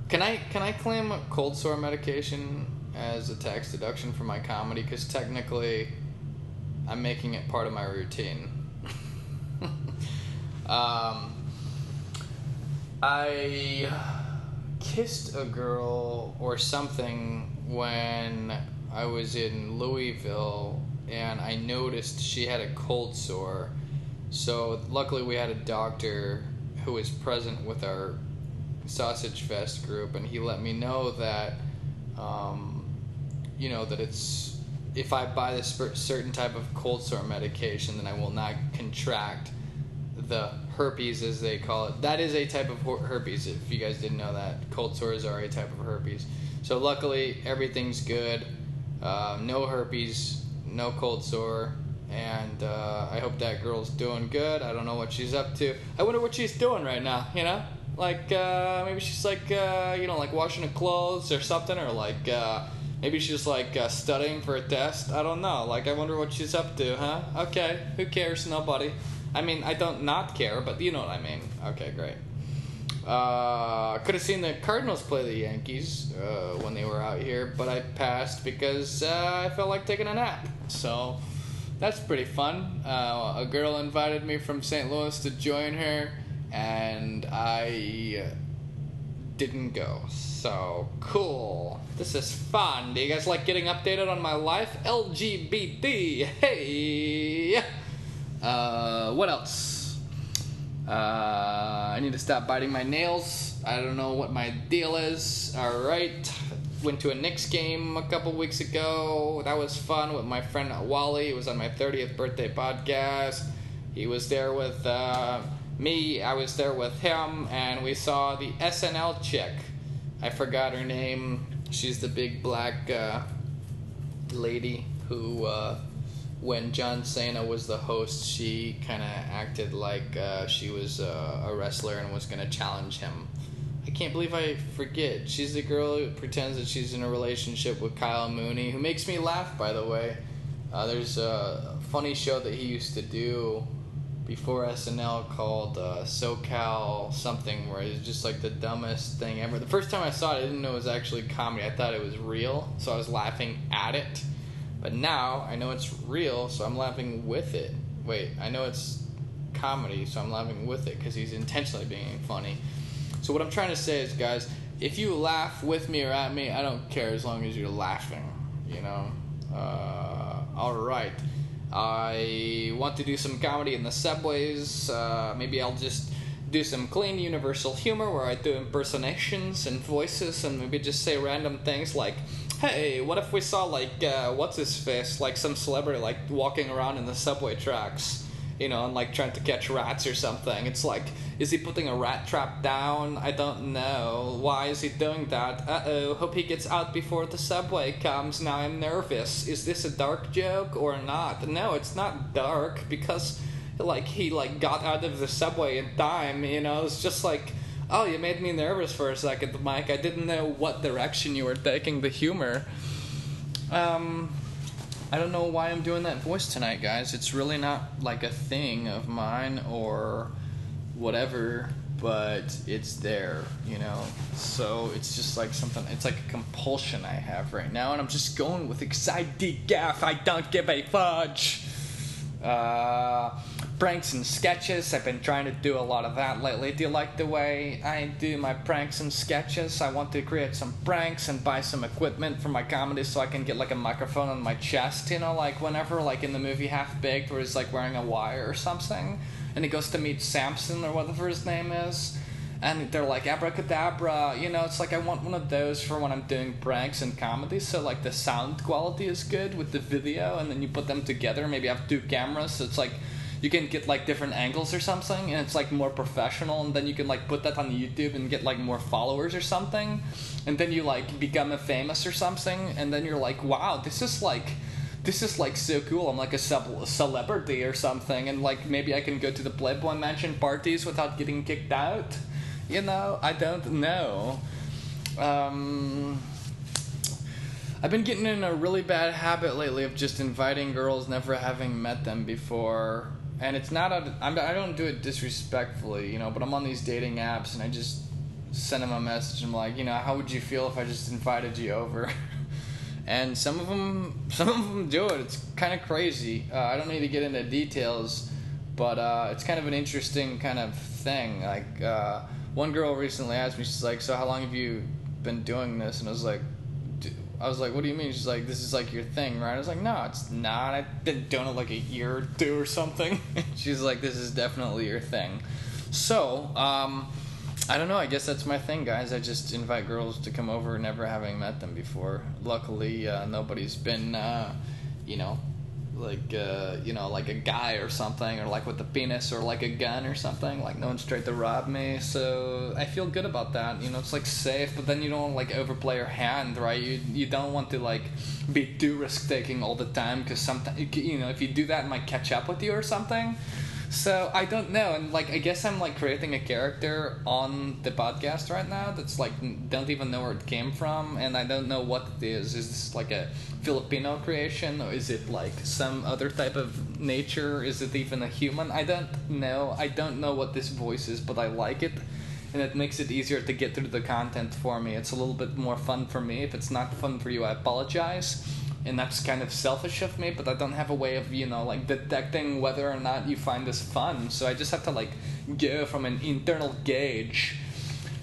Can I claim a cold sore medication as a tax deduction for my comedy? Because technically I'm making it part of my routine. I kissed a girl or something when I was in Louisville, and I noticed she had a cold sore. So luckily we had a doctor who was present with our Sausage Fest group, and he let me know that, you know, that it's, if I buy this certain type of cold sore medication, then I will not contract the herpes, as they call it. That is a type of herpes, if you guys didn't know that. Cold sores are a type of herpes. So luckily everything's good. No herpes, no cold sore, and I hope that girl's doing good. I don't know what she's up to. I wonder what she's doing right now, you know? Like, maybe she's like, you know, like washing her clothes or something, or like, maybe she's like studying for a test. I don't know. Like, I wonder what she's up to, huh? Okay, who cares? Nobody. I mean, I don't not care, but you know what I mean. Okay, great. Could have seen the Cardinals play the Yankees when they were out here, but I passed because I felt like taking a nap. So that's pretty fun. A girl invited me from St. Louis to join her, and I didn't go. So cool. This is fun. Do you guys like getting updated on my life? LGBT. Hey. What else? I need to stop biting my nails. I don't know what my deal is. Alright. Went to a Knicks game a couple weeks ago. That was fun with my friend Wally. It was on my 30th birthday podcast. He was there with me. I was there with him. And we saw the SNL chick. I forgot her name. She's the big black lady who... when John Cena was the host, she kind of acted like she was a wrestler and was going to challenge him. I can't believe I forget. She's the girl who pretends that she's in a relationship with Kyle Mooney, who makes me laugh, by the way. There's a funny show that he used to do before SNL called SoCal something, where it's just like the dumbest thing ever. The first time I saw it, I didn't know it was actually comedy. I thought it was real, so I was laughing at it. But now I know it's real, so I'm laughing with it. Wait, I know it's comedy, so I'm laughing with it because he's intentionally being funny. So what I'm trying to say is, guys, if you laugh with me or at me, I don't care as long as you're laughing, you know. Alright. I want to do some comedy in the subways. Maybe I'll just do some clean universal humor where I do impersonations and voices and maybe just say random things like, hey, what if we saw, like, what's-his-face, like some celebrity, like, walking around in the subway tracks, you know, and, like, trying to catch rats or something. It's like, is he putting a rat trap down? I don't know. Why is he doing that? Uh-oh, hope he gets out before the subway comes. Now I'm nervous. Is this a dark joke or not? No, it's not dark because, like, he, like, got out of the subway in time, you know? It's just like, oh, you made me nervous for a second, Mike. I didn't know what direction you were taking the humor. I don't know why I'm doing that voice tonight, guys. It's really not, like, a thing of mine or whatever, but it's there, you know? So it's just, like, something. It's, like, a compulsion I have right now, and I'm just going with excited gaff. I don't give a fudge. Pranks and sketches. I've been trying to do a lot of that lately. Do you like the way I do my pranks and sketches? I want to create some pranks and buy some equipment for my comedy so I can get, like, a microphone on my chest, you know, like whenever, like in the movie Half Baked, where he's, like, wearing a wire or something and he goes to meet Samson or whatever his name is, and they're like, abracadabra, you know. It's like, I want one of those for when I'm doing pranks and comedy, so, like, the sound quality is good with the video, and then you put them together. Maybe I have two cameras, so it's like you can get, like, different angles or something, and it's, like, more professional, and then you can, like, put that on YouTube and get, like, more followers or something, and then you, like, become famous or something, and then you're like, wow, this is, like, so cool. I'm, like, a celebrity or something, and, like, maybe I can go to the Playboy Mansion parties without getting kicked out. You know, I don't know. I've been getting in a really bad habit lately of just inviting girls never having met them before. And it's not I don't do it disrespectfully, you know, but I'm on these dating apps and I just send them a message. I'm like, you know, how would you feel if I just invited you over? And some of them do it. It's kind of crazy. I don't need to get into details, but it's kind of an interesting kind of thing. Like, one girl recently asked me, she's like, so how long have you been doing this? And I was like, what do you mean? She's like, this is, like, your thing, right? I was like, no, it's not. I've been doing it, like, a year or two or something. She's like, this is definitely your thing. So, I don't know. I guess that's my thing, guys. I just invite girls to come over never having met them before. Luckily, nobody's been, like a guy or something, or, like, with a penis, or, like, a gun or something. Like, no one's tried to rob me, so I feel good about that, you know. It's, like, safe, but then you don't want to, like, overplay your hand, right? You don't want to, like, be too risk-taking all the time, because sometimes, you know, if you do that, it might catch up with you or something. So I don't know, and, like, I guess I'm, like, creating a character on the podcast right now that's, like, don't even know where it came from, and I don't know what it is. Is this, like, a Filipino creation, or is it, like, some other type of nature? Is it even a human? I don't know. I don't know what this voice is, but I like it, and it makes it easier to get through the content for me. It's a little bit more fun for me. If it's not fun for you, I apologize. And that's kind of selfish of me, but I don't have a way of, you know, like, detecting whether or not you find this fun. So I just have to, like, go from an internal gauge.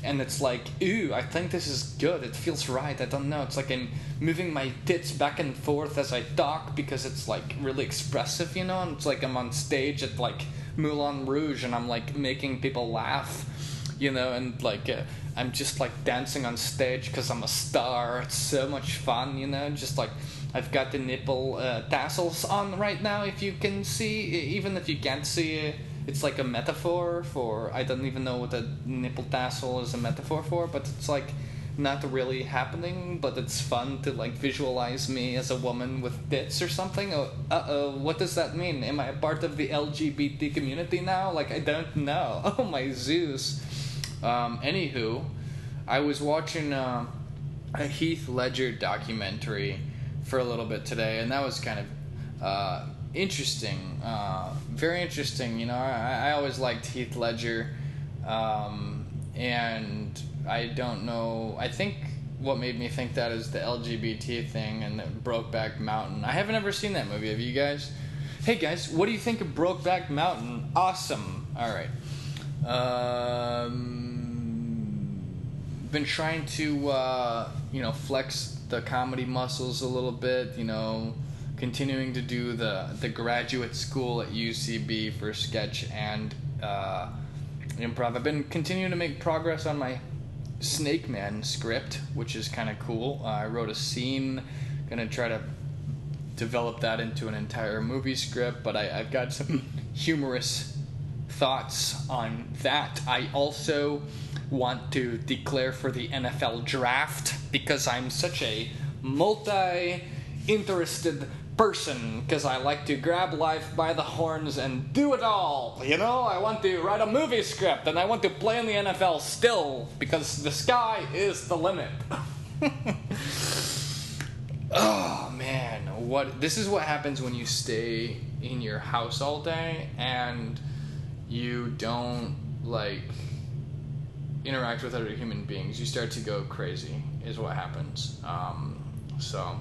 And it's like, ooh, I think this is good. It feels right. I don't know. It's like I'm moving my tits back and forth as I talk because it's, like, really expressive, you know? And it's like I'm on stage at, like, Moulin Rouge and I'm, like, making people laugh, you know? And, like, I'm just, like, dancing on stage because I'm a star. It's so much fun, you know? Just, like, I've got the nipple tassels on right now, if you can see. Even if you can't see it, it's like a metaphor for, I don't even know what a nipple tassel is a metaphor for, but it's, like, not really happening, but it's fun to, like, visualize me as a woman with tits or something. Oh, uh-oh, what does that mean? Am I a part of the LGBT community now? Like, I don't know. Oh, my Zeus. Anywho, I was watching a Heath Ledger documentary for a little bit today, and that was kind of interesting, very interesting, you know. I always liked Heath Ledger, and I don't know, I think what made me think that is the LGBT thing and the Brokeback Mountain. I haven't ever seen that movie, have you guys? Hey guys, what do you think of Brokeback Mountain? Awesome. Alright, been trying to, flex the comedy muscles a little bit, continuing to do the graduate school at UCB for sketch and improv. I've been continuing to make progress on my Snake Man script, which is kind of cool. I wrote a scene, gonna try to develop that into an entire movie script, but I've got some humorous thoughts on that. I also want to declare for the NFL draft because I'm such a multi-interested person, because I like to grab life by the horns and do it all. I want to write a movie script and I want to play in the NFL still because the sky is the limit. Oh man, this is what happens when you stay in your house all day and you don't interact with other human beings. You start to go crazy is what happens. So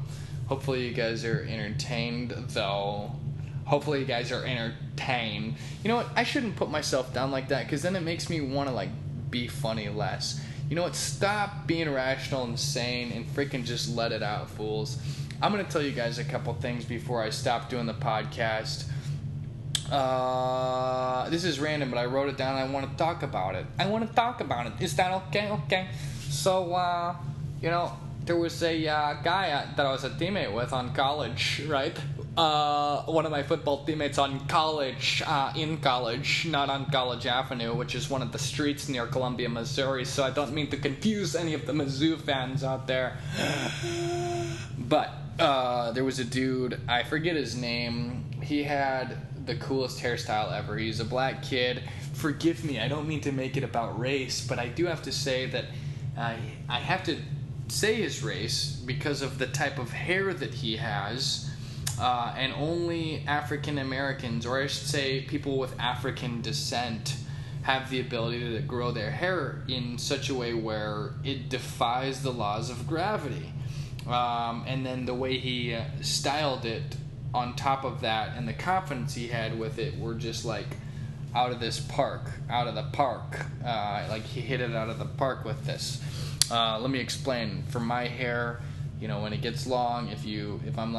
hopefully you guys are entertained though. Hopefully you guys are entertained. You know what? I shouldn't put myself down like that because then it makes me want to be funny less. You know what? Stop being rational and sane and freaking just let it out, fools. I'm going to tell you guys a couple things before I stop doing the podcast. This is random, but I wrote it down. I want to talk about it. Is that okay? Okay. So, there was a guy that I was a teammate with on college, right? One of my football teammates in college, not on College Avenue, which is one of the streets near Columbia, Missouri. So I don't mean to confuse any of the Mizzou fans out there. But there was a dude, I forget his name. He had the coolest hairstyle ever. He's a black kid. Forgive me, I don't mean to make it about race, but I do have to say that I have to say his race because of the type of hair that he has, and only African Americans, or I should say people with African descent, have the ability to grow their hair in such a way where it defies the laws of gravity. And then the way he styled it on top of that and the confidence he had with it were just out of the park. He hit it out of the park with this. Let me explain. For my hair, when it gets long, if I'm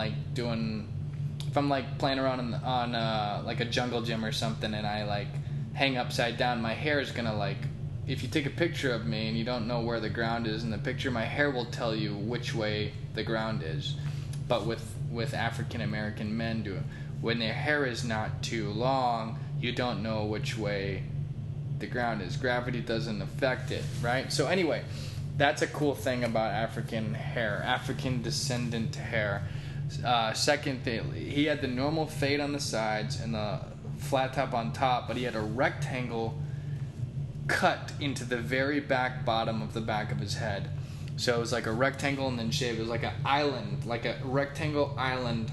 playing around on a jungle gym or something, and I hang upside down, my hair is gonna if you take a picture of me and you don't know where the ground is in the picture, my hair will tell you which way the ground is. But with African American men, when their hair is not too long, you don't know which way the ground is. Gravity doesn't affect it, right? So anyway. That's a cool thing about African hair, African descendant hair. Second thing, he had the normal fade on the sides and the flat top on top, but he had a rectangle cut into the very back bottom of the back of his head. So it was like a rectangle and then shaved. It was like an island, like a rectangle island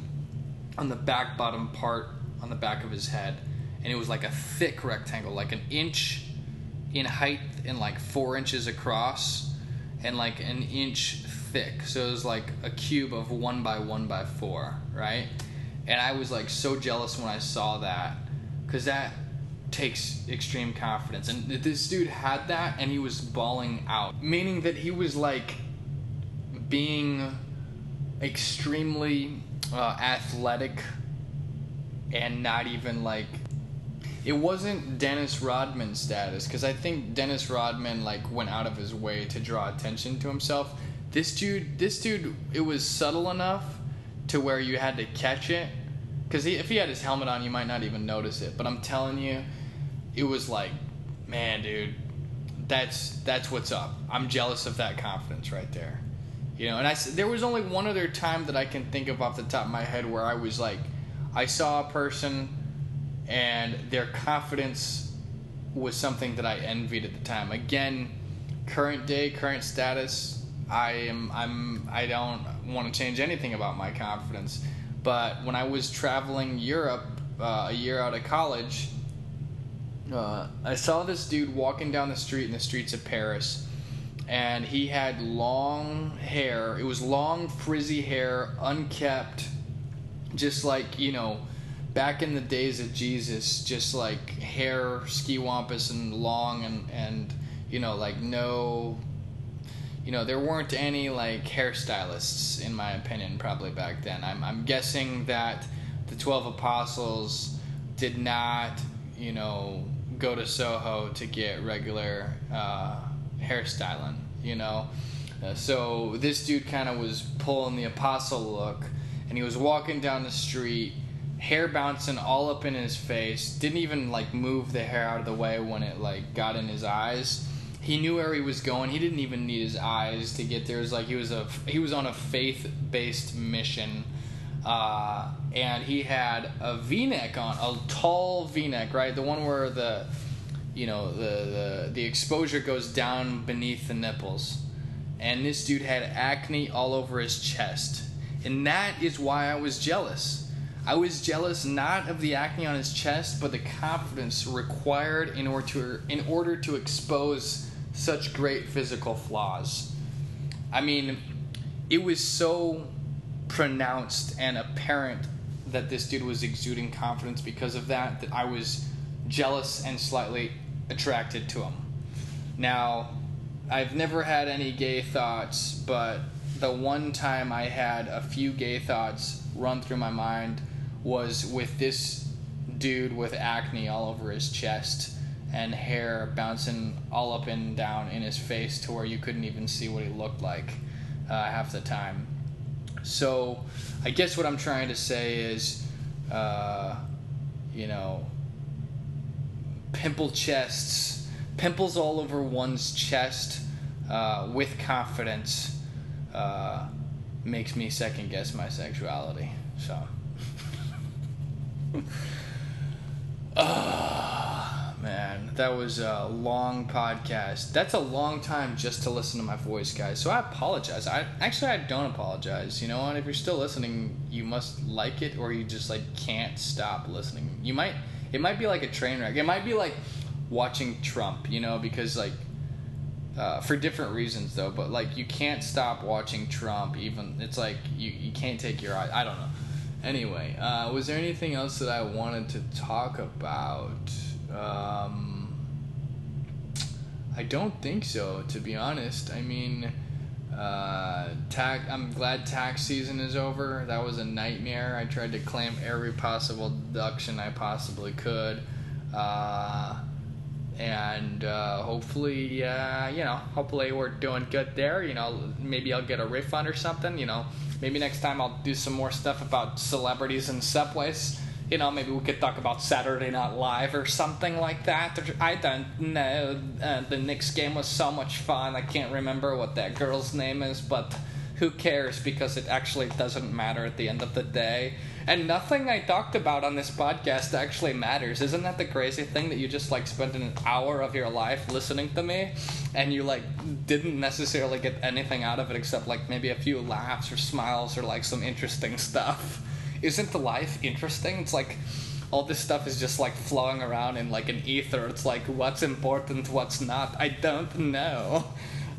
on the back bottom part on the back of his head. And it was like a thick rectangle, like an inch in height and 4 inches across. And an inch thick, so it was a cube of 1 by 1 by 4, right? And I was so jealous when I saw that, because that takes extreme confidence. And this dude had that, and he was bawling out, meaning that he was being extremely athletic, and not even It wasn't Dennis Rodman status, because I think Dennis Rodman went out of his way to draw attention to himself. This dude, it was subtle enough to where you had to catch it, because if he had his helmet on, you might not even notice it. But I'm telling you, it was man, dude, that's what's up. I'm jealous of that confidence right there, And there was only one other time that I can think of off the top of my head where I was I saw a person. And their confidence was something that I envied at the time. Again, current day, current status, I don't want to change anything about my confidence. But when I was traveling Europe a year out of college, I saw this dude walking down the street in the streets of Paris. And he had long hair. It was long, frizzy hair, unkept, just back in the days of Jesus, just hair ski wampus and long and no you know, there weren't any like hairstylists, in my opinion, probably back then. I'm guessing that the 12 apostles did not, you know, go to Soho to get regular hairstyling, you know. So this dude kind of was pulling the apostle look, and he was walking down the street, hair bouncing all up in his face, didn't even like move the hair out of the way when it like got in his eyes. He knew where he was going. He didn't even need his eyes to get there. It was like he was on a faith-based mission, and he had a V-neck on, a tall V-neck, right? The one where the, you know, the exposure goes down beneath the nipples. And this dude had acne all over his chest. And that is why I was jealous. I was jealous not of the acne on his chest, but the confidence required in order to expose such great physical flaws. I mean, it was so pronounced and apparent that this dude was exuding confidence because of that I was jealous and slightly attracted to him. Now, I've never had any gay thoughts, but the one time I had a few gay thoughts run through my mind was with this dude with acne all over his chest and hair bouncing all up and down in his face to where you couldn't even see what he looked like half the time. So I guess what I'm trying to say is, you know, pimple chests, pimples all over one's chest with confidence makes me second guess my sexuality. So, man, that was a long podcast. That's a long time just to listen to my voice, guys. So I apologize. I don't apologize. You know what? If you're still listening, you must like it, or you just like can't stop listening. It might be like a train wreck. It might be like watching Trump, you know, because like for different reasons though, but like you can't stop watching Trump. Even it's like you can't take your eyes. I don't know. Anyway, was there anything else that I wanted to talk about? I don't think so, to be honest. I mean, I'm glad tax season is over. That was a nightmare. I tried to claim every possible deduction I possibly could. And hopefully, you know, hopefully we're doing good there. You know, maybe I'll get a refund or something. You know, maybe next time I'll do some more stuff about celebrities and subways. You know, maybe we could talk about Saturday Night Live or something like that. I don't know. The Knicks game was so much fun. I can't remember what that girl's name is, but who cares, because it actually doesn't matter at the end of the day. And nothing I talked about on this podcast actually matters. Isn't that the crazy thing, that you just like spent an hour of your life listening to me and you like didn't necessarily get anything out of it except like maybe a few laughs or smiles or like some interesting stuff? Isn't life interesting? It's like all this stuff is just like flowing around in like an ether. It's like what's important, what's not. I don't know.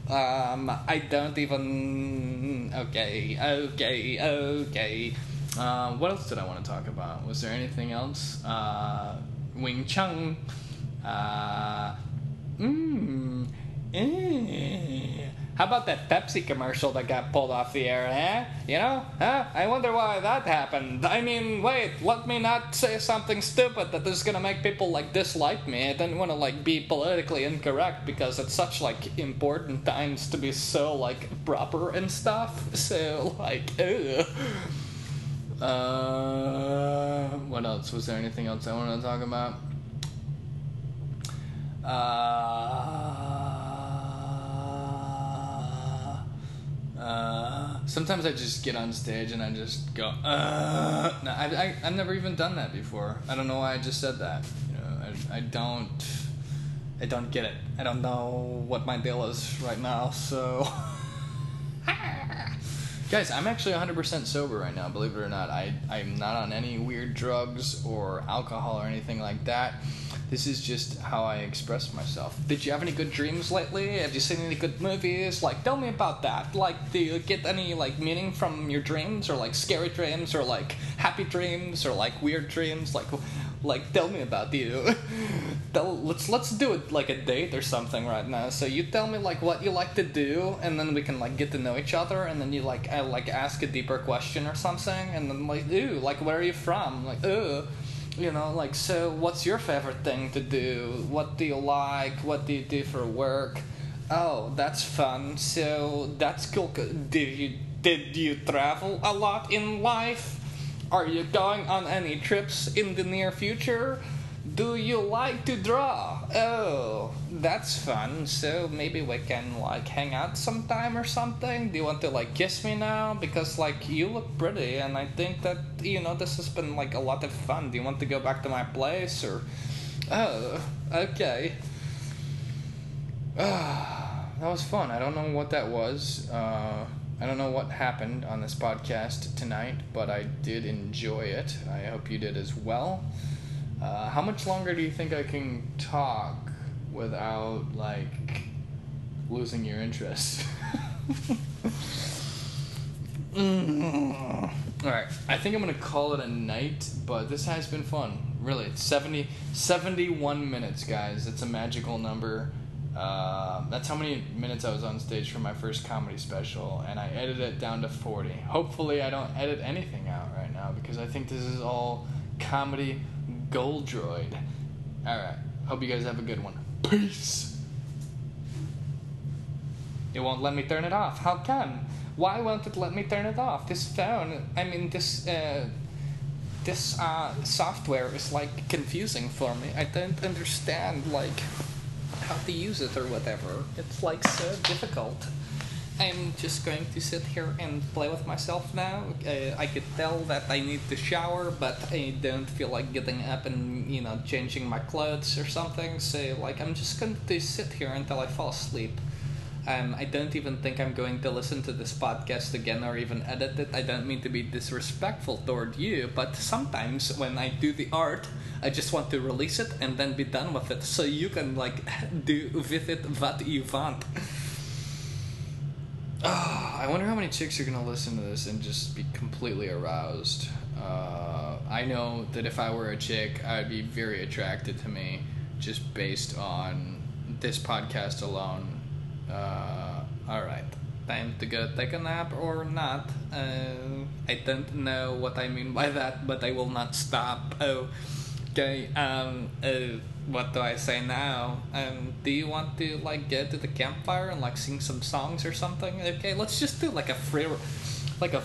I don't even... Okay. What else did I want to talk about? Was there anything else? Wing Chun. How about that Pepsi commercial that got pulled off the air, eh? You know? Huh? I wonder why that happened. I mean, wait, let me not say something stupid that is gonna make people, like, dislike me. I didn't want to, like, be politically incorrect because it's such, like, important times to be so, like, proper and stuff. So, like, ew. What else? Was there anything else I wanted to talk about? Sometimes I just get on stage and I just go, No, I've never even done that before. I don't know why I just said that. You know, I don't get it. I don't know what my deal is right now, so. Guys, I'm actually 100% sober right now, believe it or not. I'm not on any weird drugs or alcohol or anything like that. This is just how I express myself. Did you have any good dreams lately? Have you seen any good movies? Like, tell me about that. Like, do you get any, like, meaning from your dreams? Or, like, scary dreams? Or, like, happy dreams? Or, like, weird dreams? Like, Like, tell me about you. Let's do it like a date or something right now. So you tell me like what you like to do, and then we can like get to know each other, and then you like I like ask a deeper question or something, and then like ooh, like where are you from? Like ooh, you know, like so what's your favorite thing to do? What do you like? What do you do for work? Oh, that's fun. So that's cool. Did you travel a lot in life? Are you going on any trips in the near future? Do you like to draw? Oh, that's fun. So maybe we can like hang out sometime or something. Do you want to like kiss me now? Because like you look pretty and I think that, you know, this has been like a lot of fun. Do you want to go back to my place or? Oh, okay. That was fun. I don't know what that was. I don't know what happened on this podcast tonight, but I did enjoy it. I hope you did as well. How much longer do you think I can talk without, like, losing your interest? Alright, I think I'm going to call it a night, but this has been fun. Really, it's 71 minutes, guys. It's a magical number. That's how many minutes I was on stage for my first comedy special, and I edited it down to 40. Hopefully I don't edit anything out right now, because I think this is all comedy Goldroid. Alright, hope you guys have a good one. Peace! It won't let me turn it off. How come? Why won't it let me turn it off? This phone, I mean this software is like confusing for me. I don't understand like how to use it or whatever. It's like so difficult. I'm just going to sit here and play with myself now. I could tell that I need to shower, but I don't feel like getting up and, you know, changing my clothes or something. So like I'm just going to sit here until I fall asleep. I don't even think I'm going to listen to this podcast again or even edit it. I don't mean to be disrespectful toward you, but sometimes when I do the art, I just want to release it and then be done with it, so you can like do with it what you want. Oh, I wonder how many chicks are gonna listen to this and just be completely aroused. I know that if I were a chick, I'd be very attracted to me just based on this podcast alone. Alright, time to go take a nap or not. I don't know what I mean by that, but I will not stop. Oh, okay, what do I say now? Do you want to like go to the campfire and like sing some songs or something? Okay, let's just do like a free, like a,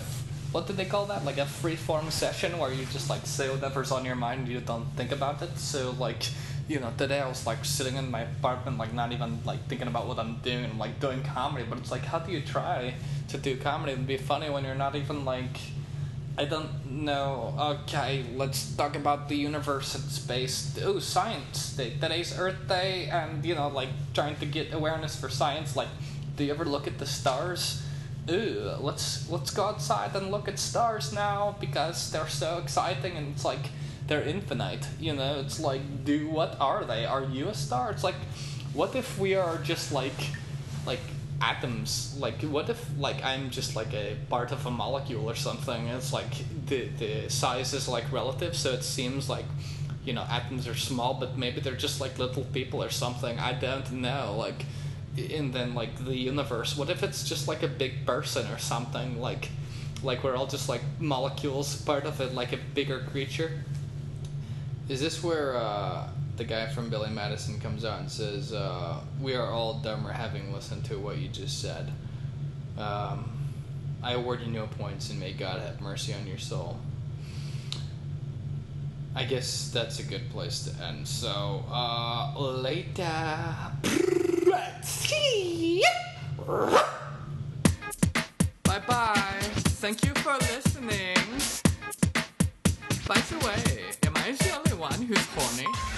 what do they call that? Like a free form session where you just like say whatever's on your mind, you don't think about it. So like, you know, today I was like sitting in my apartment, like not even like thinking about what I'm doing. I'm like doing comedy, but it's like, how do you try to do comedy and be funny when you're not even like, I don't know. Okay, let's talk about the universe and space. Oh, science day. Today's Earth Day, and you know, like trying to get awareness for science. Like, do you ever look at the stars? Ooh, let's go outside and look at stars now because they're so exciting, and it's like they're infinite, you know. It's like, do what are they? Are you a star? It's like, what if we are just like atoms? Like, what if like I'm just like a part of a molecule or something? It's like the size is like relative, so it seems like, you know, atoms are small, but maybe they're just like little people or something. I don't know. Like, and then like the universe. What if it's just like a big person or something? Like we're all just like molecules, part of it, like a bigger creature. Is this where the guy from Billy Madison comes out and says, we are all dumber having listened to what you just said. I award you no points, and may God have mercy on your soul. I guess that's a good place to end. So, later. Bye-bye. Thank you for listening. By the way, am I the only one who's horny?